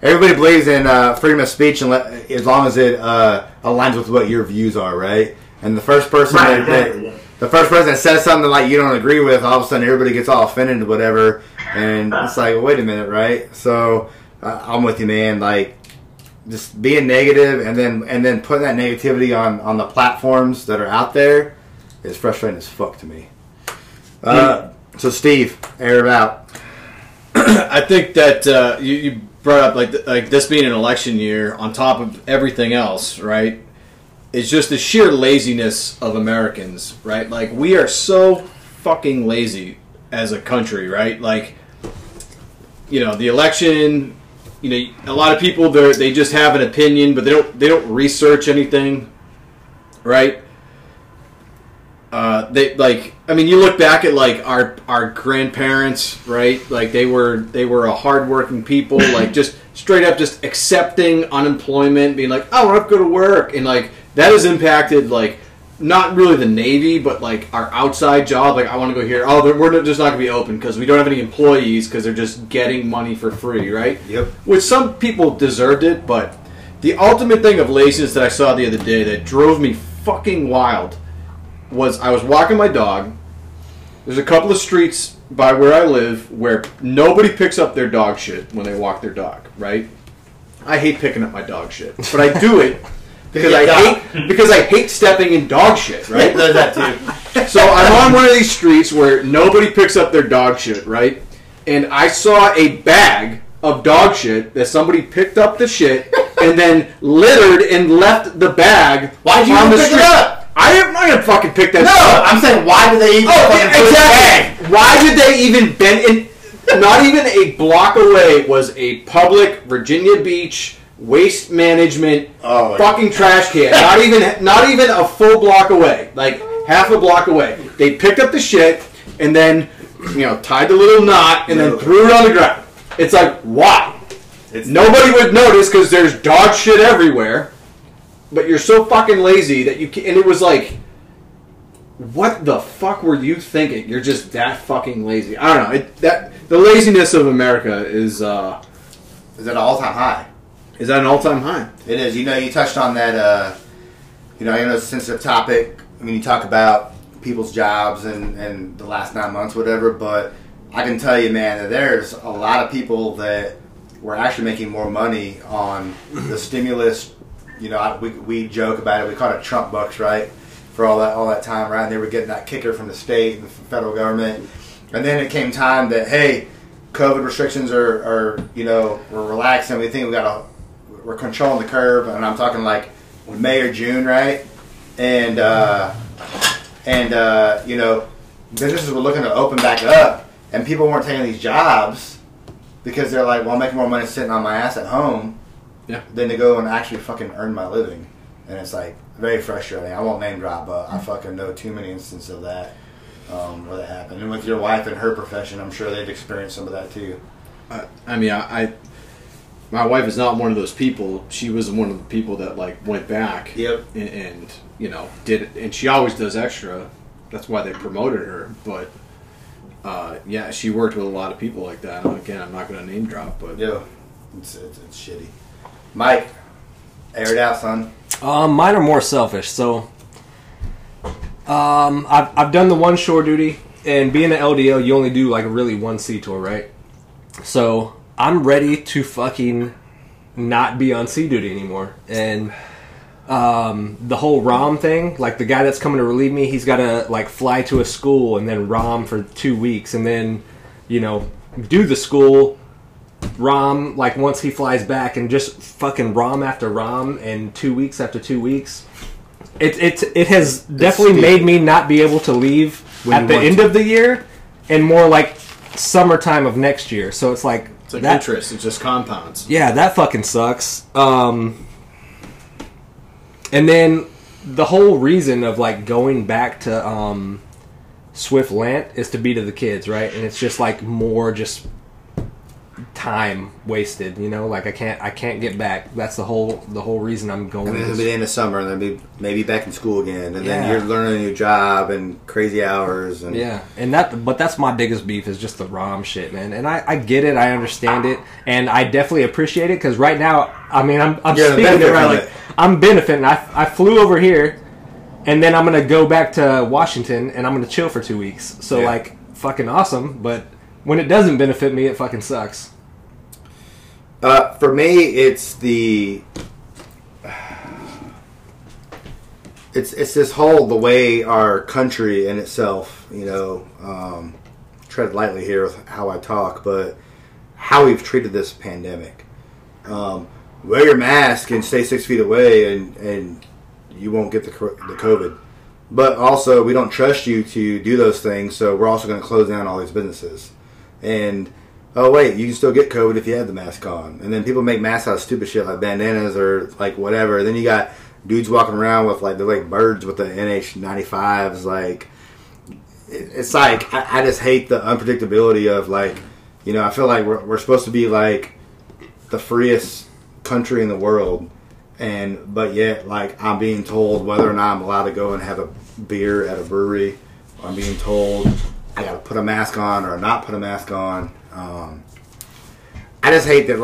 everybody believes in freedom of speech as long as it aligns with what your views are, right? And the first person the first person that says something like you don't agree with, all of a sudden everybody gets all offended and whatever, and it's like, well, wait a minute, right? So I'm with you, man. Like, just being negative and then putting that negativity on the platforms that are out there is frustrating as fuck to me. So Steve, air it out. I think that you brought up like this being an election year on top of everything else, right? It's just the sheer laziness of Americans, right? Like, we are so fucking lazy as a country, right? Like, you know, the election, you know, a lot of people, they just have an opinion, but they don't research anything, right? They, like, I mean, you look back at like our grandparents, right? Like, they were a hardworking people, like, just straight up just accepting unemployment, being like, oh, we're up, go to work, and like, that has impacted, like, not really the Navy, but, like, our outside job. Like, I want to go here. Oh, we're just not going to be open because we don't have any employees because they're just getting money for free, right? Yep. Which some people deserved it, but the ultimate thing of laziness that I saw the other day that drove me fucking wild was I was walking my dog. There's a couple of streets by where I live where nobody picks up their dog shit when they walk their dog, right? I hate picking up my dog shit, but I do it because I hate stepping in dog shit, right? There's that too. So I'm on one of these streets where nobody picks up their dog shit, right? And I saw a bag of dog shit that somebody picked up the shit and then littered and left the bag. Why'd you even pick it up? I am not gonna fucking pick that shit up. I'm saying why did they even bag? Why did they even bend in? Not even a block away was a public Virginia Beach waste management fucking trash can. Not even a full block away. Like half a block away. They picked up the shit and then, you know, tied the little knot and then threw it on the ground. It's like, why? Nobody would notice because there's dog shit everywhere. But you're so fucking lazy that you can't. And it was like, what the fuck were you thinking? You're just that fucking lazy. I don't know. The laziness of America is at an all-time high. Is that an all-time high? It is. You know, you touched on that. I know it's a sensitive topic. I mean, you talk about people's jobs and the last 9 months, whatever. But I can tell you, man, that there's a lot of people that were actually making more money on the stimulus. You know, we joke about it. We call it Trump bucks, right? For all that time, right? And they were getting that kicker from the state and the federal government. And then it came time that, hey, COVID restrictions are we're relaxing. We think we're controlling the curve. And I'm talking like May or June, right? And businesses were looking to open back up, and people weren't taking these jobs because they're like, well, I'm making more money sitting on my ass at home. Yeah. Than to go and actually fucking earn my living. And it's like very frustrating. I won't name drop, but I fucking know too many instances of that where that happened. And with your wife and her profession, I'm sure they've experienced some of that too. My wife is not one of those people. She was one of the people that like went back. Yep. And did it. And she always does extra. That's why they promoted her. But yeah, she worked with a lot of people like that. And again, I'm not going to name drop, but yeah, it's shitty. Mike, air it out, son. Mine are more selfish. So, I've done the one shore duty, and being an LDO, you only do like really one sea tour, right? So I'm ready to fucking not be on sea duty anymore. And the whole ROM thing, like the guy that's coming to relieve me, he's got to like fly to a school and then ROM for 2 weeks, and then do the school. ROM, like once he flies back, and just fucking ROM after ROM, and 2 weeks after 2 weeks. It has definitely made me not be able to leave at the end of the year, and more like summertime of next year. So it's like interest. It just compounds. Yeah, that fucking sucks. And then the whole reason of like going back to Swift Lant is to be to the kids, right? And it's just like more just time wasted, like I can't get back. That's the whole reason I'm going. And then it'll be the end of summer, and then be maybe back in school again, and then you're learning a new job and crazy hours, and but that's my biggest beef is just the ROM shit, man. And I get it, I understand it, and I definitely appreciate it, because right now, I mean, I'm speaking to I'm benefiting. I flew over here, and then I'm gonna go back to Washington, and I'm gonna chill for 2 weeks. So like fucking awesome, but when it doesn't benefit me, it fucking sucks. For me, it's it's this whole the way our country in itself, tread lightly here with how I talk, but how we've treated this pandemic. Wear your mask and stay 6 feet away, and you won't get the COVID. But also, we don't trust you to do those things, so we're also going to close down all these businesses. And oh wait, you can still get COVID if you have the mask on. And then people make masks out of stupid shit like bandanas or like whatever. And then you got dudes walking around with like they're like birds with the NH95s. Like it's like I just hate the unpredictability of I feel like we're supposed to be like the freest country in the world, but yet like I'm being told whether or not I'm allowed to go and have a beer at a brewery. I'm being told I gotta put a mask on or not put a mask on. I just hate that,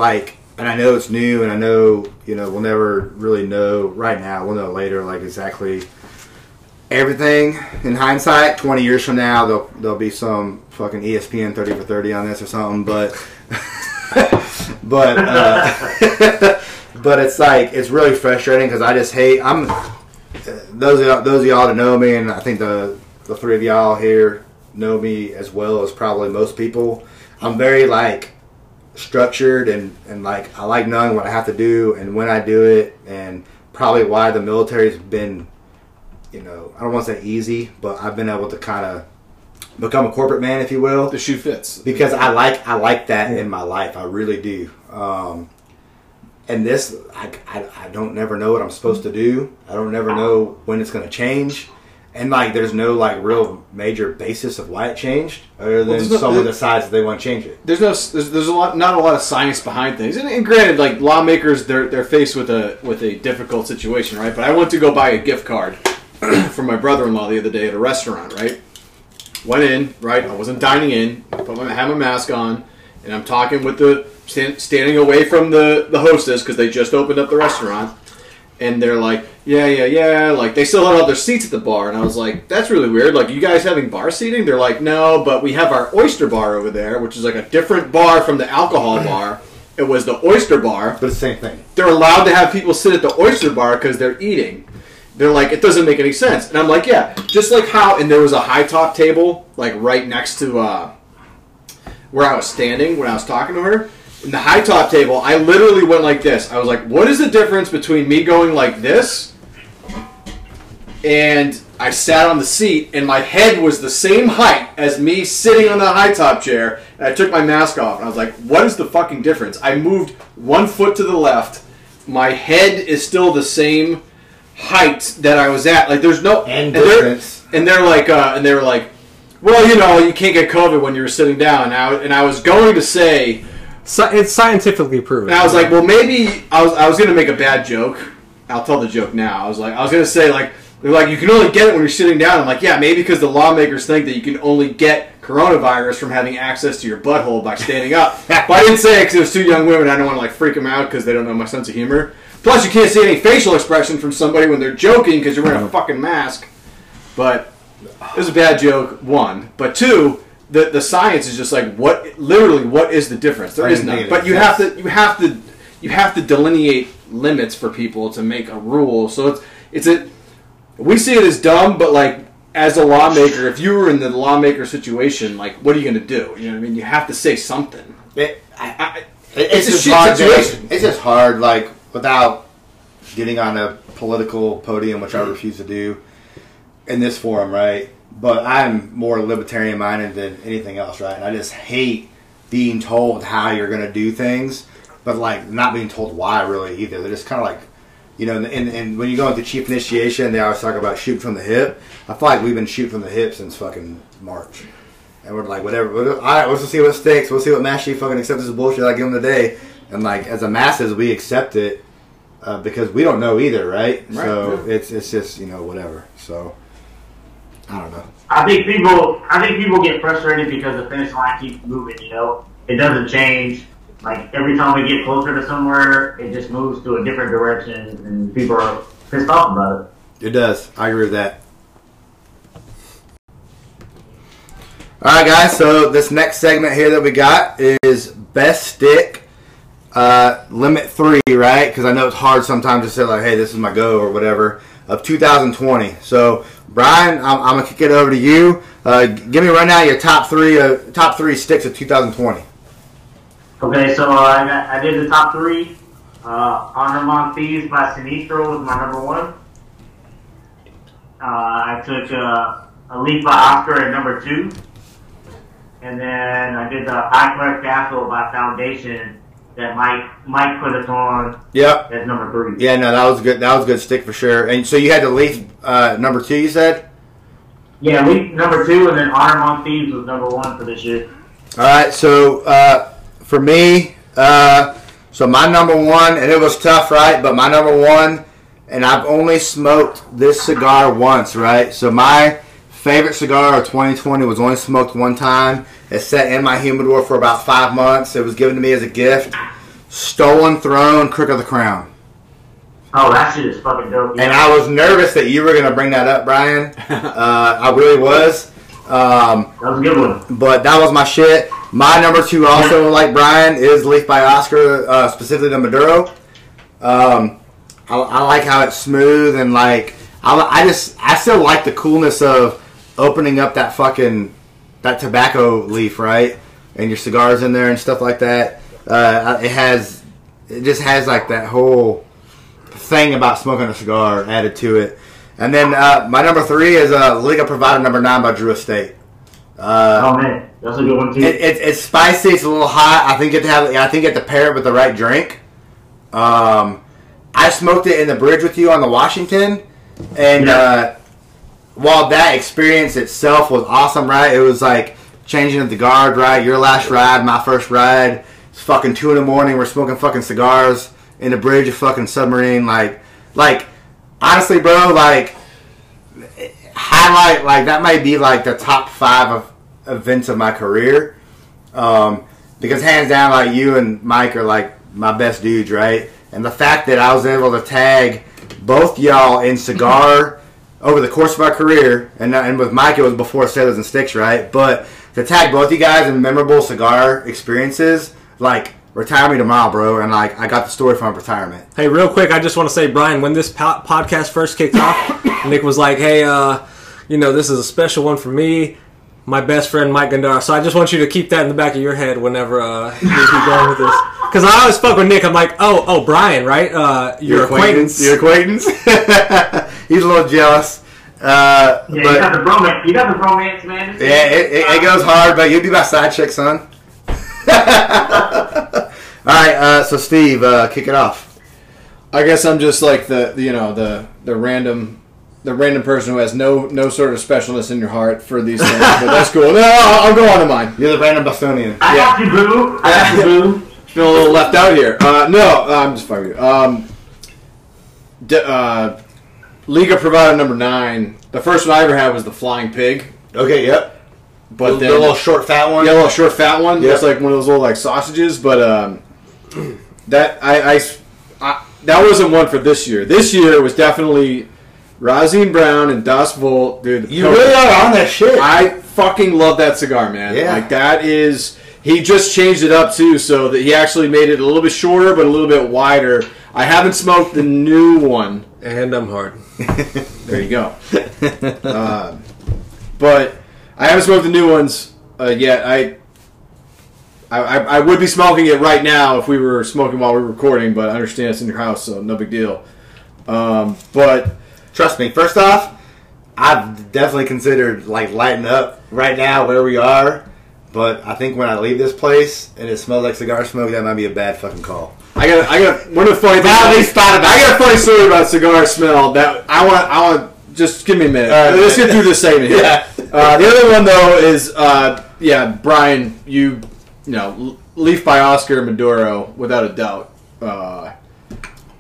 and I know it's new, and I know, we'll never really know right now. We'll know later, exactly everything in hindsight. 20 years from now, there'll be some fucking ESPN 30 for 30 on this or something, but But it's like, it's really frustrating because I just hate, those of y'all that know me, and I think the three of y'all here know me as well as probably most people. I'm very like structured and like I like knowing what I have to do and when I do it, and probably why the military's been, you know, I don't want to say easy, but I've been able to kind of become a corporate man, if you will. The shoe fits. Because I like that in my life. I really do. And this, I don't never know what I'm supposed to do. I don't never know when it's going to change. And, like, there's no, like, real major basis of why it changed, other than someone decides that they want to change it. There's not a lot of science behind things. And granted, like, lawmakers, they're faced with a difficult situation, right? But I went to go buy a gift card for my brother-in-law the other day at a restaurant, right? Went in, right? I wasn't dining in. I had my mask on, and I'm talking with standing away from the hostess because they just opened up the restaurant. And they're like, yeah. Like, they still had all their seats at the bar. And I was like, that's really weird. Like, you guys having bar seating? They're like, no, but we have our oyster bar over there, which is like a different bar from the alcohol bar. It was the oyster bar. But the same thing. They're allowed to have people sit at the oyster bar because they're eating. They're like, it doesn't make any sense. And I'm like, yeah. Just like how, and there was a high top table, like right next to where I was standing when I was talking to her. In the high top table, I literally went like this. I was like, what is the difference between me going like this and I sat on the seat and my head was the same height as me sitting on the high top chair, and I took my mask off and I was like, what is the fucking difference? I moved 1 foot to the left. My head is still the same height that I was at. Like, there's no difference. And they were like, well, you know, you can't get COVID when you're sitting down. And I was going to say, so it's scientifically proven. And I was like, well, maybe I was going to make a bad joke. I'll tell the joke now. I was going to say, like, they're like, you can only get it when you're sitting down. I'm like, yeah, maybe because the lawmakers think that you can only get coronavirus from having access to your butthole by standing up. But I didn't say it because it was two young women. I don't want to, like, freak them out because they don't know my sense of humor. Plus, you can't see any facial expression from somebody when they're joking because you're wearing a fucking mask. But it was a bad joke, one. But two... The science is just like, what is the difference? There is none. But you have to delineate limits for people to make a rule. So we see it as dumb, but like, as a lawmaker, if you were in the lawmaker situation, like, what are you going to do? You know what I mean? You have to say something. It's a shit hard situation. It's just hard, like, without getting on a political podium, which I refuse to do in this forum, right? But I'm more libertarian-minded than anything else, right? And I just hate being told how you're going to do things, but, like, not being told why, really, either. They're just kind of like, you know, and when you go into chief initiation, they always talk about shoot from the hip. I feel like we've been shooting from the hip since fucking March. And we're like, whatever. All right, let's just see what sticks. We'll see what mass chief fucking accepts this bullshit I give him today. And, like, as a masses, we accept it because we don't know either, right? So it's just, you know, whatever. So... I don't know. I think people get frustrated because the finish line keeps moving, you know? It doesn't change. Like, every time we get closer to somewhere, it just moves to a different direction, and people are pissed off about it. It does. I agree with that. All right, guys. So this next segment here that we got is Best Stick Limit 3, right? Because I know it's hard sometimes to say, like, hey, this is my go or whatever, of 2020. So... Brian, I'm going to kick it over to you. Give me right now your top three sticks of 2020. Okay, so I did the top three. Honor Thieves by Sinistro was my number one. I took a Leaf by Oscar at number two. And then I did the High Clef Castle by Foundation that Mike put us on. Yep. That's number three. Yeah, no, that was good. That was a good stick for sure. And so you had the Leaf number two, you said? Yeah, Leaf number two, and then Honor Among Thieves was number one for this year. All right, so for me, so my number one, and it was tough, right? But my number one, and I've only smoked this cigar once, right? So my favorite cigar of 2020 was only smoked one time. It sat in my humidor for about 5 months. It was given to me as a gift. Stolen Throne, Crook of the Crown. Oh, that shit is fucking dope. Yeah. And I was nervous that you were going to bring that up, Brian. I really was. That was a good one. But that was my shit. My number two also, like Brian, is Leaf by Oscar, specifically the Maduro. I like how it's smooth and like I still like the coolness of opening up that fucking that tobacco leaf, right? And your cigars in there and stuff like that. It just has like that whole thing about smoking a cigar added to it. And then my number 3 is Liga Privada number 9 by Drew Estate. Oh man, that's a good one too. It's spicy. It's a little hot. I think you have to pair it with the right drink. I smoked it in the bridge with you on the Washington, and while that experience itself was awesome, right? It was like changing of the guard, right? Your last ride, my first ride. It's fucking 2 a.m. We're smoking fucking cigars in the bridge of fucking submarine. Like honestly, bro, like highlight like that might be like the top 5 of events of my career, because hands down, like you and Mike are like my best dudes, right? And the fact that I was able to tag both y'all in cigar over the course of my career, and with Mike it was before Sailors and Sticks, right? But to tag both you guys in memorable cigar experiences, like, retire me tomorrow, bro. And like, I got the story from retirement. Hey, real quick, I just want to say, Brian, when this podcast first kicked off, Nick was like, hey, this is a special one for me, my best friend Mike Gandara. So I just want you to keep that in the back of your head whenever you keep going with this. Because I always fuck with Nick. I'm like, oh, Brian, right? Your acquaintance. He's a little jealous. But you got the romance. You got the romance, man. Yeah, it goes hard, but you'll be my side chick, son. All right, so Steve, kick it off. I guess I'm just like the random person who has no sort of specialness in your heart for these things, but that's cool. No, I'll go on to mine. You're the random Bostonian. I got you, boo. Feel a little left out here. No, I'm just fucking you. Liga Privada number 9. The first one I ever had was the Flying Pig. Okay, yep. But the little short fat one? Yeah, a little short fat one. Yep. It's like one of those little like sausages, but that wasn't one for this year. This year was definitely Razine Brown and Das Volt, dude. You really are on that shit. I fucking love that cigar, man. Yeah. Like that is, he just changed it up too, so that he actually made it a little bit shorter but a little bit wider. I haven't smoked the new one. And I'm hard. There you go. But I haven't smoked the new ones yet. I would be smoking it right now if we were smoking while we were recording, but I understand it's in your house, so no big deal. But trust me, first off, I've definitely considered like lighting up right now where we are, but I think when I leave this place and it smells like cigar smoke, that might be a bad fucking call. I got one of the funny things. I got a funny story about cigar smell that I want. Just give me a minute. Let's get through this segment here. Yeah. The other one, though, is, Brian, you know, Leaf by Oscar Maduro, without a doubt. I'm going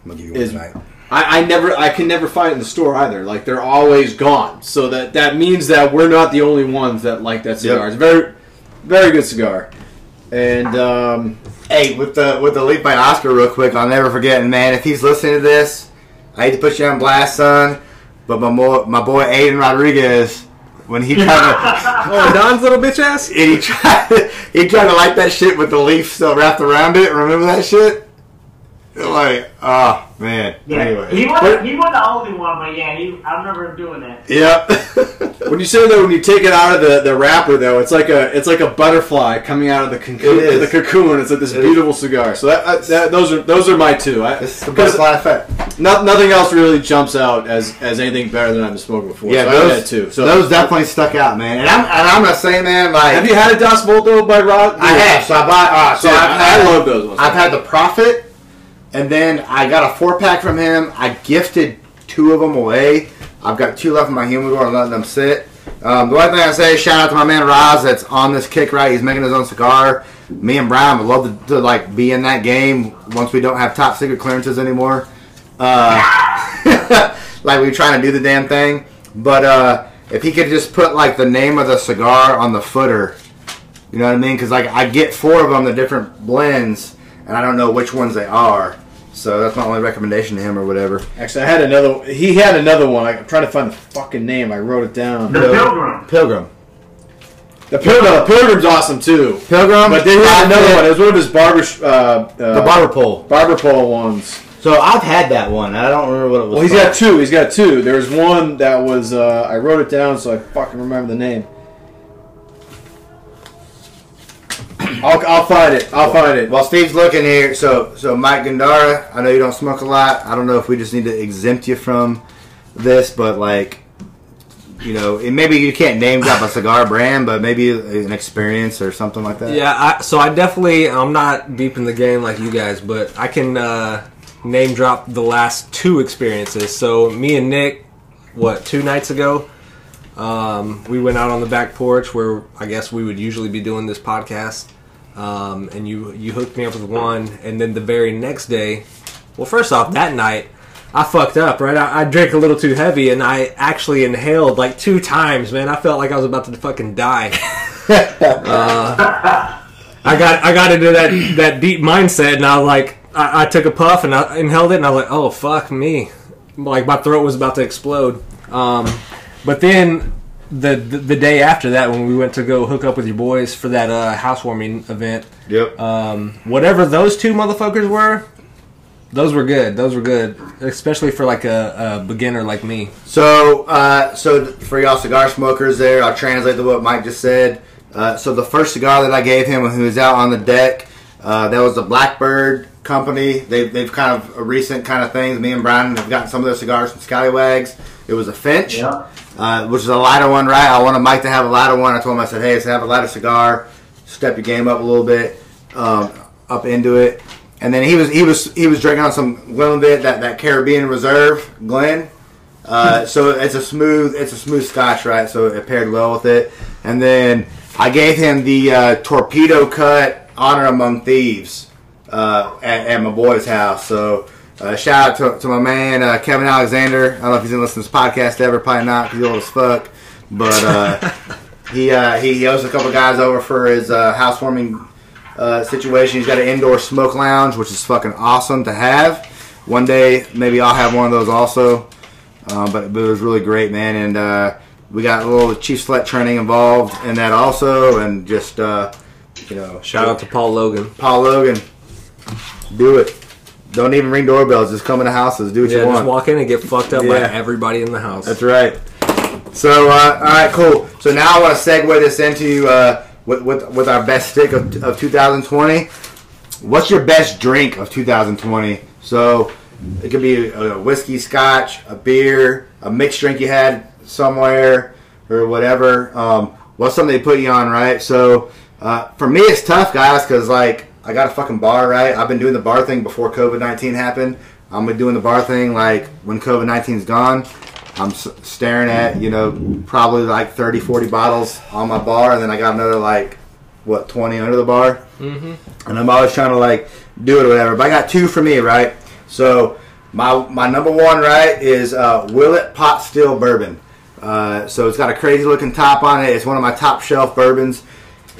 to give you one tonight. I can never find it in the store either. Like, they're always gone. So that means that we're not the only ones that like that cigar. Yep. It's a very, very good cigar. And, hey, with the Leaf by Oscar real quick, I'll never forget. And, man, if he's listening to this, I hate to put you on blast, son. But my boy Aiden Rodriguez, when he tried to... oh, Don's little bitch ass? And he tried to light that shit with the leaf still wrapped around it. Remember that shit? Like, oh, man. Yeah. Anyway. He wasn't the only one, but yeah, I remember him doing that. Yep. When you say that, when you take it out of the wrapper, though, it's like a butterfly coming out of the cocoon. It's like this beautiful cigar. So those are my two. It's the butterfly effect. Nothing else really jumps out as anything better than I've smoked before. Yeah, so those, I had two. So those definitely stuck out, man. And I'm not saying, man, like, have you had a Das Volt though by Rod? I have. So I bought. I love those ones. I've had the Prophet. And then I got a 4-pack from him. I gifted 2 of them away. I've got 2 left in my humidor. I'm letting them sit. The one thing I say, shout out to my man Roz that's on this kick, right? He's making his own cigar. Me and Brian would love to like be in that game once we don't have top secret clearances anymore. Like we're trying to do the damn thing. But if he could just put like the name of the cigar on the footer, you know what I mean? Because like I get 4 of them, the different blends, and I don't know which ones they are. So that's my only recommendation to him or whatever. Actually, I had another. He had another one. I'm trying to find the fucking name. I wrote it down. The Pilgrim. The Pilgrim's awesome too. Pilgrim. But they had another one. It was one of his barber pole ones. So I've had that one. I don't remember what it was. Well, he's got two. He's got two. There was one that was, I wrote it down so I fucking remember the name. I'll find it. I'll find it. While Steve's looking here, so Mike Gandara, I know you don't smoke a lot. I don't know if we just need to exempt you from this, but like, you know, maybe you can't name drop a cigar brand, but maybe an experience or something like that. Yeah, I definitely, I'm not deep in the game like you guys, but I can name drop the last two experiences. So me and Nick, two nights ago? We went out on the back porch where I guess we would usually be doing this podcast, and you hooked me up with one, and then the very next day, well, first off, that night, I fucked up, right? I drank a little too heavy, and I actually inhaled like 2 times, man. I felt like I was about to fucking die. I got into that deep mindset, and I was like, I took a puff, and I inhaled it, and I was like, oh, fuck me. Like, my throat was about to explode. But then the day after that, when we went to go hook up with your boys for that housewarming event, yep. Whatever those two motherfuckers were, those were good. Those were good, especially for like a beginner like me. So for y'all cigar smokers there, I'll translate to what Mike just said. So the first cigar that I gave him when he was out on the deck, that was the Blackbird Company. They've kind of a recent kind of thing. Me and Brian have gotten some of those cigars from Scallywags. It was a Finch. Yeah. Which is a lighter one, right? I wanted Mike to have a lighter one. I told him, I said, hey, let's have a lighter cigar. Step your game up a little bit, up into it. And then he was drinking on some Glenlivet, that Caribbean Reserve Glen. So it's a smooth Scotch, right? So it paired well with it. And then I gave him the Torpedo Cut Honor Among Thieves at my boy's house. So. Shout out to my man Kevin Alexander. I don't know if he's gonna listen to this podcast ever. Probably not, because he's old as fuck. But he owes a couple guys over for his housewarming situation. He's got an indoor smoke lounge, which is fucking awesome to have. One day maybe I'll have one of those also. But it was really great, man. And we got a little Chief Select training involved in that also. And just shout out to Paul Logan. Paul Logan, do it. Don't even ring doorbells. Just come in the houses. Do what you want. Just walk in and get fucked up by everybody in the house. That's right. So, all right, cool. So now I want to segue this into with our best stick of 2020. What's your best drink of 2020? So it could be a whiskey, scotch, a beer, a mixed drink you had somewhere or whatever. What's something they put you on, right? So for me, it's tough, guys, because like, I got a fucking bar, right? I've been doing the bar thing before COVID-19 happened. I'm going to be doing the bar thing like when COVID-19 is gone. I'm staring at, probably like 30, 40 bottles on my bar. And then I got another 20 under the bar. Mm-hmm. And I'm always trying to do it or whatever. But I got 2 for me, right? So my number one, right, is Willet Pot Still Bourbon. So it's got a crazy looking top on it. It's one of my top shelf bourbons.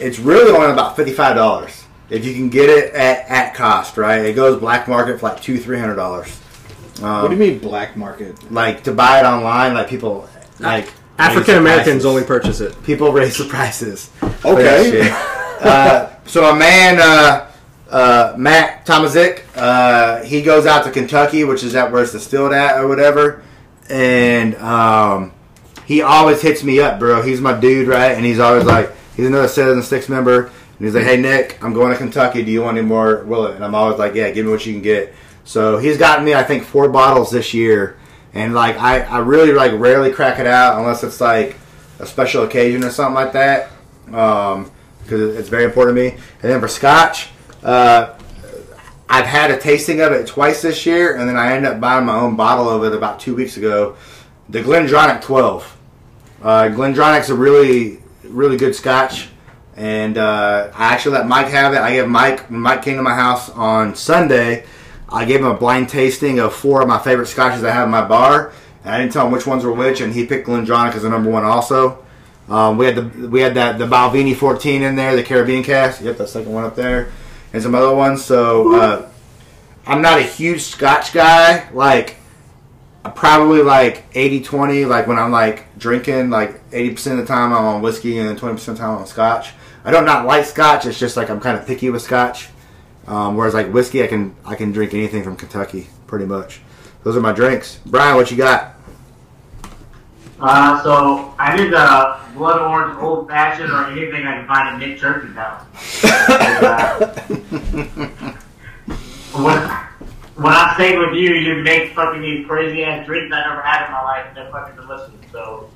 It's really only about $55. If you can get it at cost, right? It goes black market for like $200-$300. What do you mean black market? Like to buy it online, like people like African Americans only purchase it. People raise the prices. Okay. So my man Matt Tomazik, he goes out to Kentucky, which is where it's distilled at or whatever, and he always hits me up, bro. He's my dude, right? And he's always like, he's another 7 and 6 member. And he's like, hey, Nick, I'm going to Kentucky. Do you want any more Willet? And I'm always like, yeah, give me what you can get. So he's gotten me, I think, 4 bottles this year. And, I really, rarely crack it out unless it's, a special occasion or something like that. Because it's very important to me. And then for scotch, I've had a tasting of it twice this year. And then I ended up buying my own bottle of it about 2 weeks ago. The Glendronach 12. Glendronach's a really, really good scotch. And I actually let Mike have it. I gave Mike came to my house on Sunday. I gave him a blind tasting of 4 of my favorite scotches I have in my bar. And I didn't tell him which ones were which, and he picked Glendronach as the number one also. We had the Balvenie 14 in there, the Caribbean Cast. Yep, that second one up there. And some other ones. So I'm not a huge scotch guy. Probably 80-20, when I'm drinking, 80% of the time I'm on whiskey and 20% of the time I'm on scotch. I don't not like scotch. It's just I'm kind of picky with scotch. Whereas whiskey, I can drink anything from Kentucky. pretty much. Those are my drinks. Brian, what you got? So I need the blood orange old fashioned or anything I can find at Nick Church's house. When I stayed with you, you make fucking these crazy ass drinks I never had in my life, and they're fucking delicious. So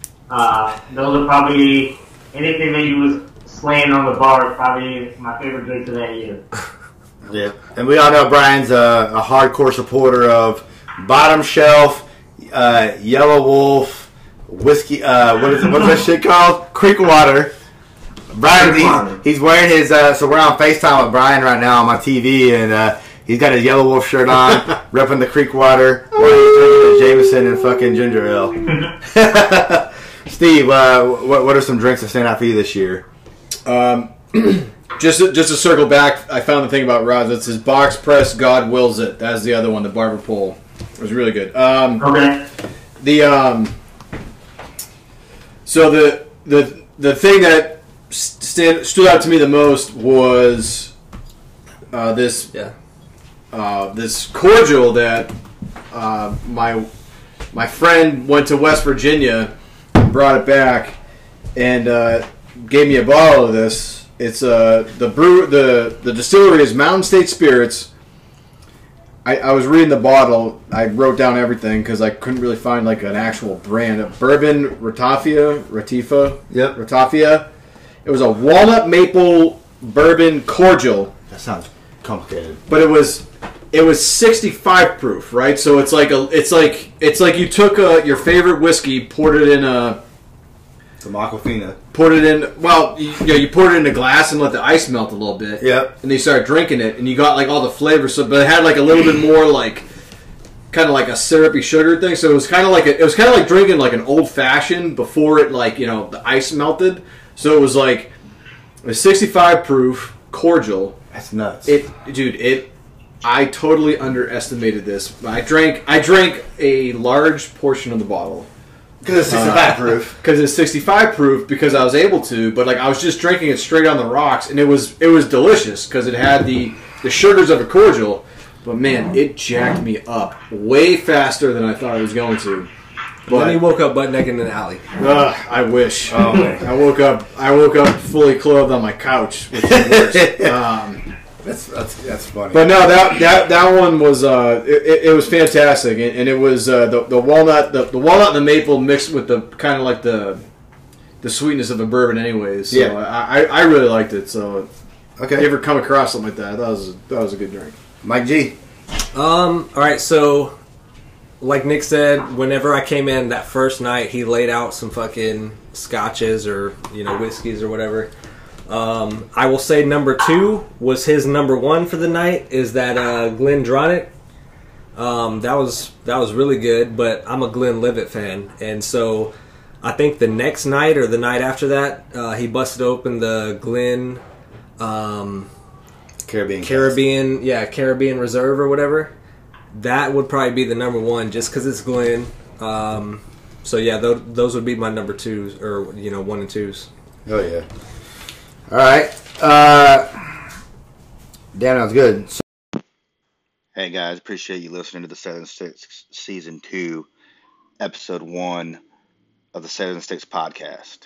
those are probably anything that you was slaying on the bar is probably my favorite drink of that year. Yeah, and we all know Brian's a hardcore supporter of bottom shelf, Yellow Wolf. Whiskey, what's that shit called? Creek Water. Brian, he's wearing his, so we're on FaceTime with Brian right now on my TV, and he's got his Yellow Wolf shirt on, repping the Creek Water, while he's drinking his Jameson and fucking ginger ale. Steve, what are some drinks that stand out for you this year? Just to circle back, I found the thing about Rod's. It's his box press, God Wills It. That's the other one, the Barber Pole. It was really good. Okay. So the thing that stood out to me the most was this cordial that my friend went to West Virginia and brought it back and gave me a bottle of this. It's the distillery is Mountain State Spirits. I was reading the bottle. I wrote down everything because I couldn't really find like an actual brand. A bourbon Ratafia. Yep. Ratafia. It was a walnut maple bourbon cordial. That sounds complicated. But it was 65 proof, right? So it's like you took your favorite whiskey, poured it in a. Some Aquafina. Poured it in. Well, you poured it in a glass and let the ice melt a little bit. Yep. And then you started drinking it, and you got like all the flavors. So, but it had like a little bit more like, kind of like a syrupy sugar thing. So it was kind of like drinking like an old fashioned before it like the ice melted. So it was like a 65 proof cordial. That's nuts. I totally underestimated this. I drank a large portion of the bottle. Because it's 65 proof. Because it's 65 proof because I was able to, but like I was just drinking it straight on the rocks, and it was delicious because it had the sugars of a cordial, but man, it jacked me up way faster than I thought it was going to. But then he woke up butt naked in an alley. I wish. Oh, man. I woke up fully clothed on my couch, which is worse. That's funny. But no, that one was it was fantastic, and it was the walnut and the maple mixed with the kind of like the sweetness of a bourbon, anyways. So yeah, I really liked it. So okay, if you ever come across something like that, that was a good drink. Mike G. All right. So like Nick said, whenever I came in that first night, he laid out some fucking scotches or whiskeys or whatever. I will say number two was his number one for the night is that Glendronach. That was really good, but I'm a Glenlivet fan, and so I think the next night or the night after that, he busted open the Glen Caribbean Reserve or whatever. That would probably be the number one just because it's Glen. So yeah, those would be my number twos or one and twos. Oh yeah. All right. Damn, that was good. So hey, guys. Appreciate you listening to the 7 and 6 Season 2, Episode 1 of the 7 and 6 Podcast.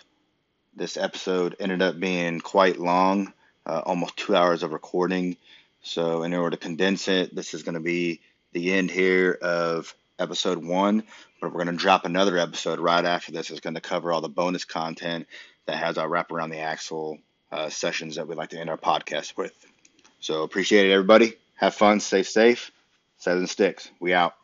This episode ended up being quite long, almost 2 hours of recording. So in order to condense it, this is going to be the end here of Episode 1. But we're going to drop another episode right after this. It's going to cover all the bonus content that has our Wrap Around the Axle sessions that we like to end our podcast with. So appreciate it, everybody. Have fun, stay safe. 7 and 6, we out.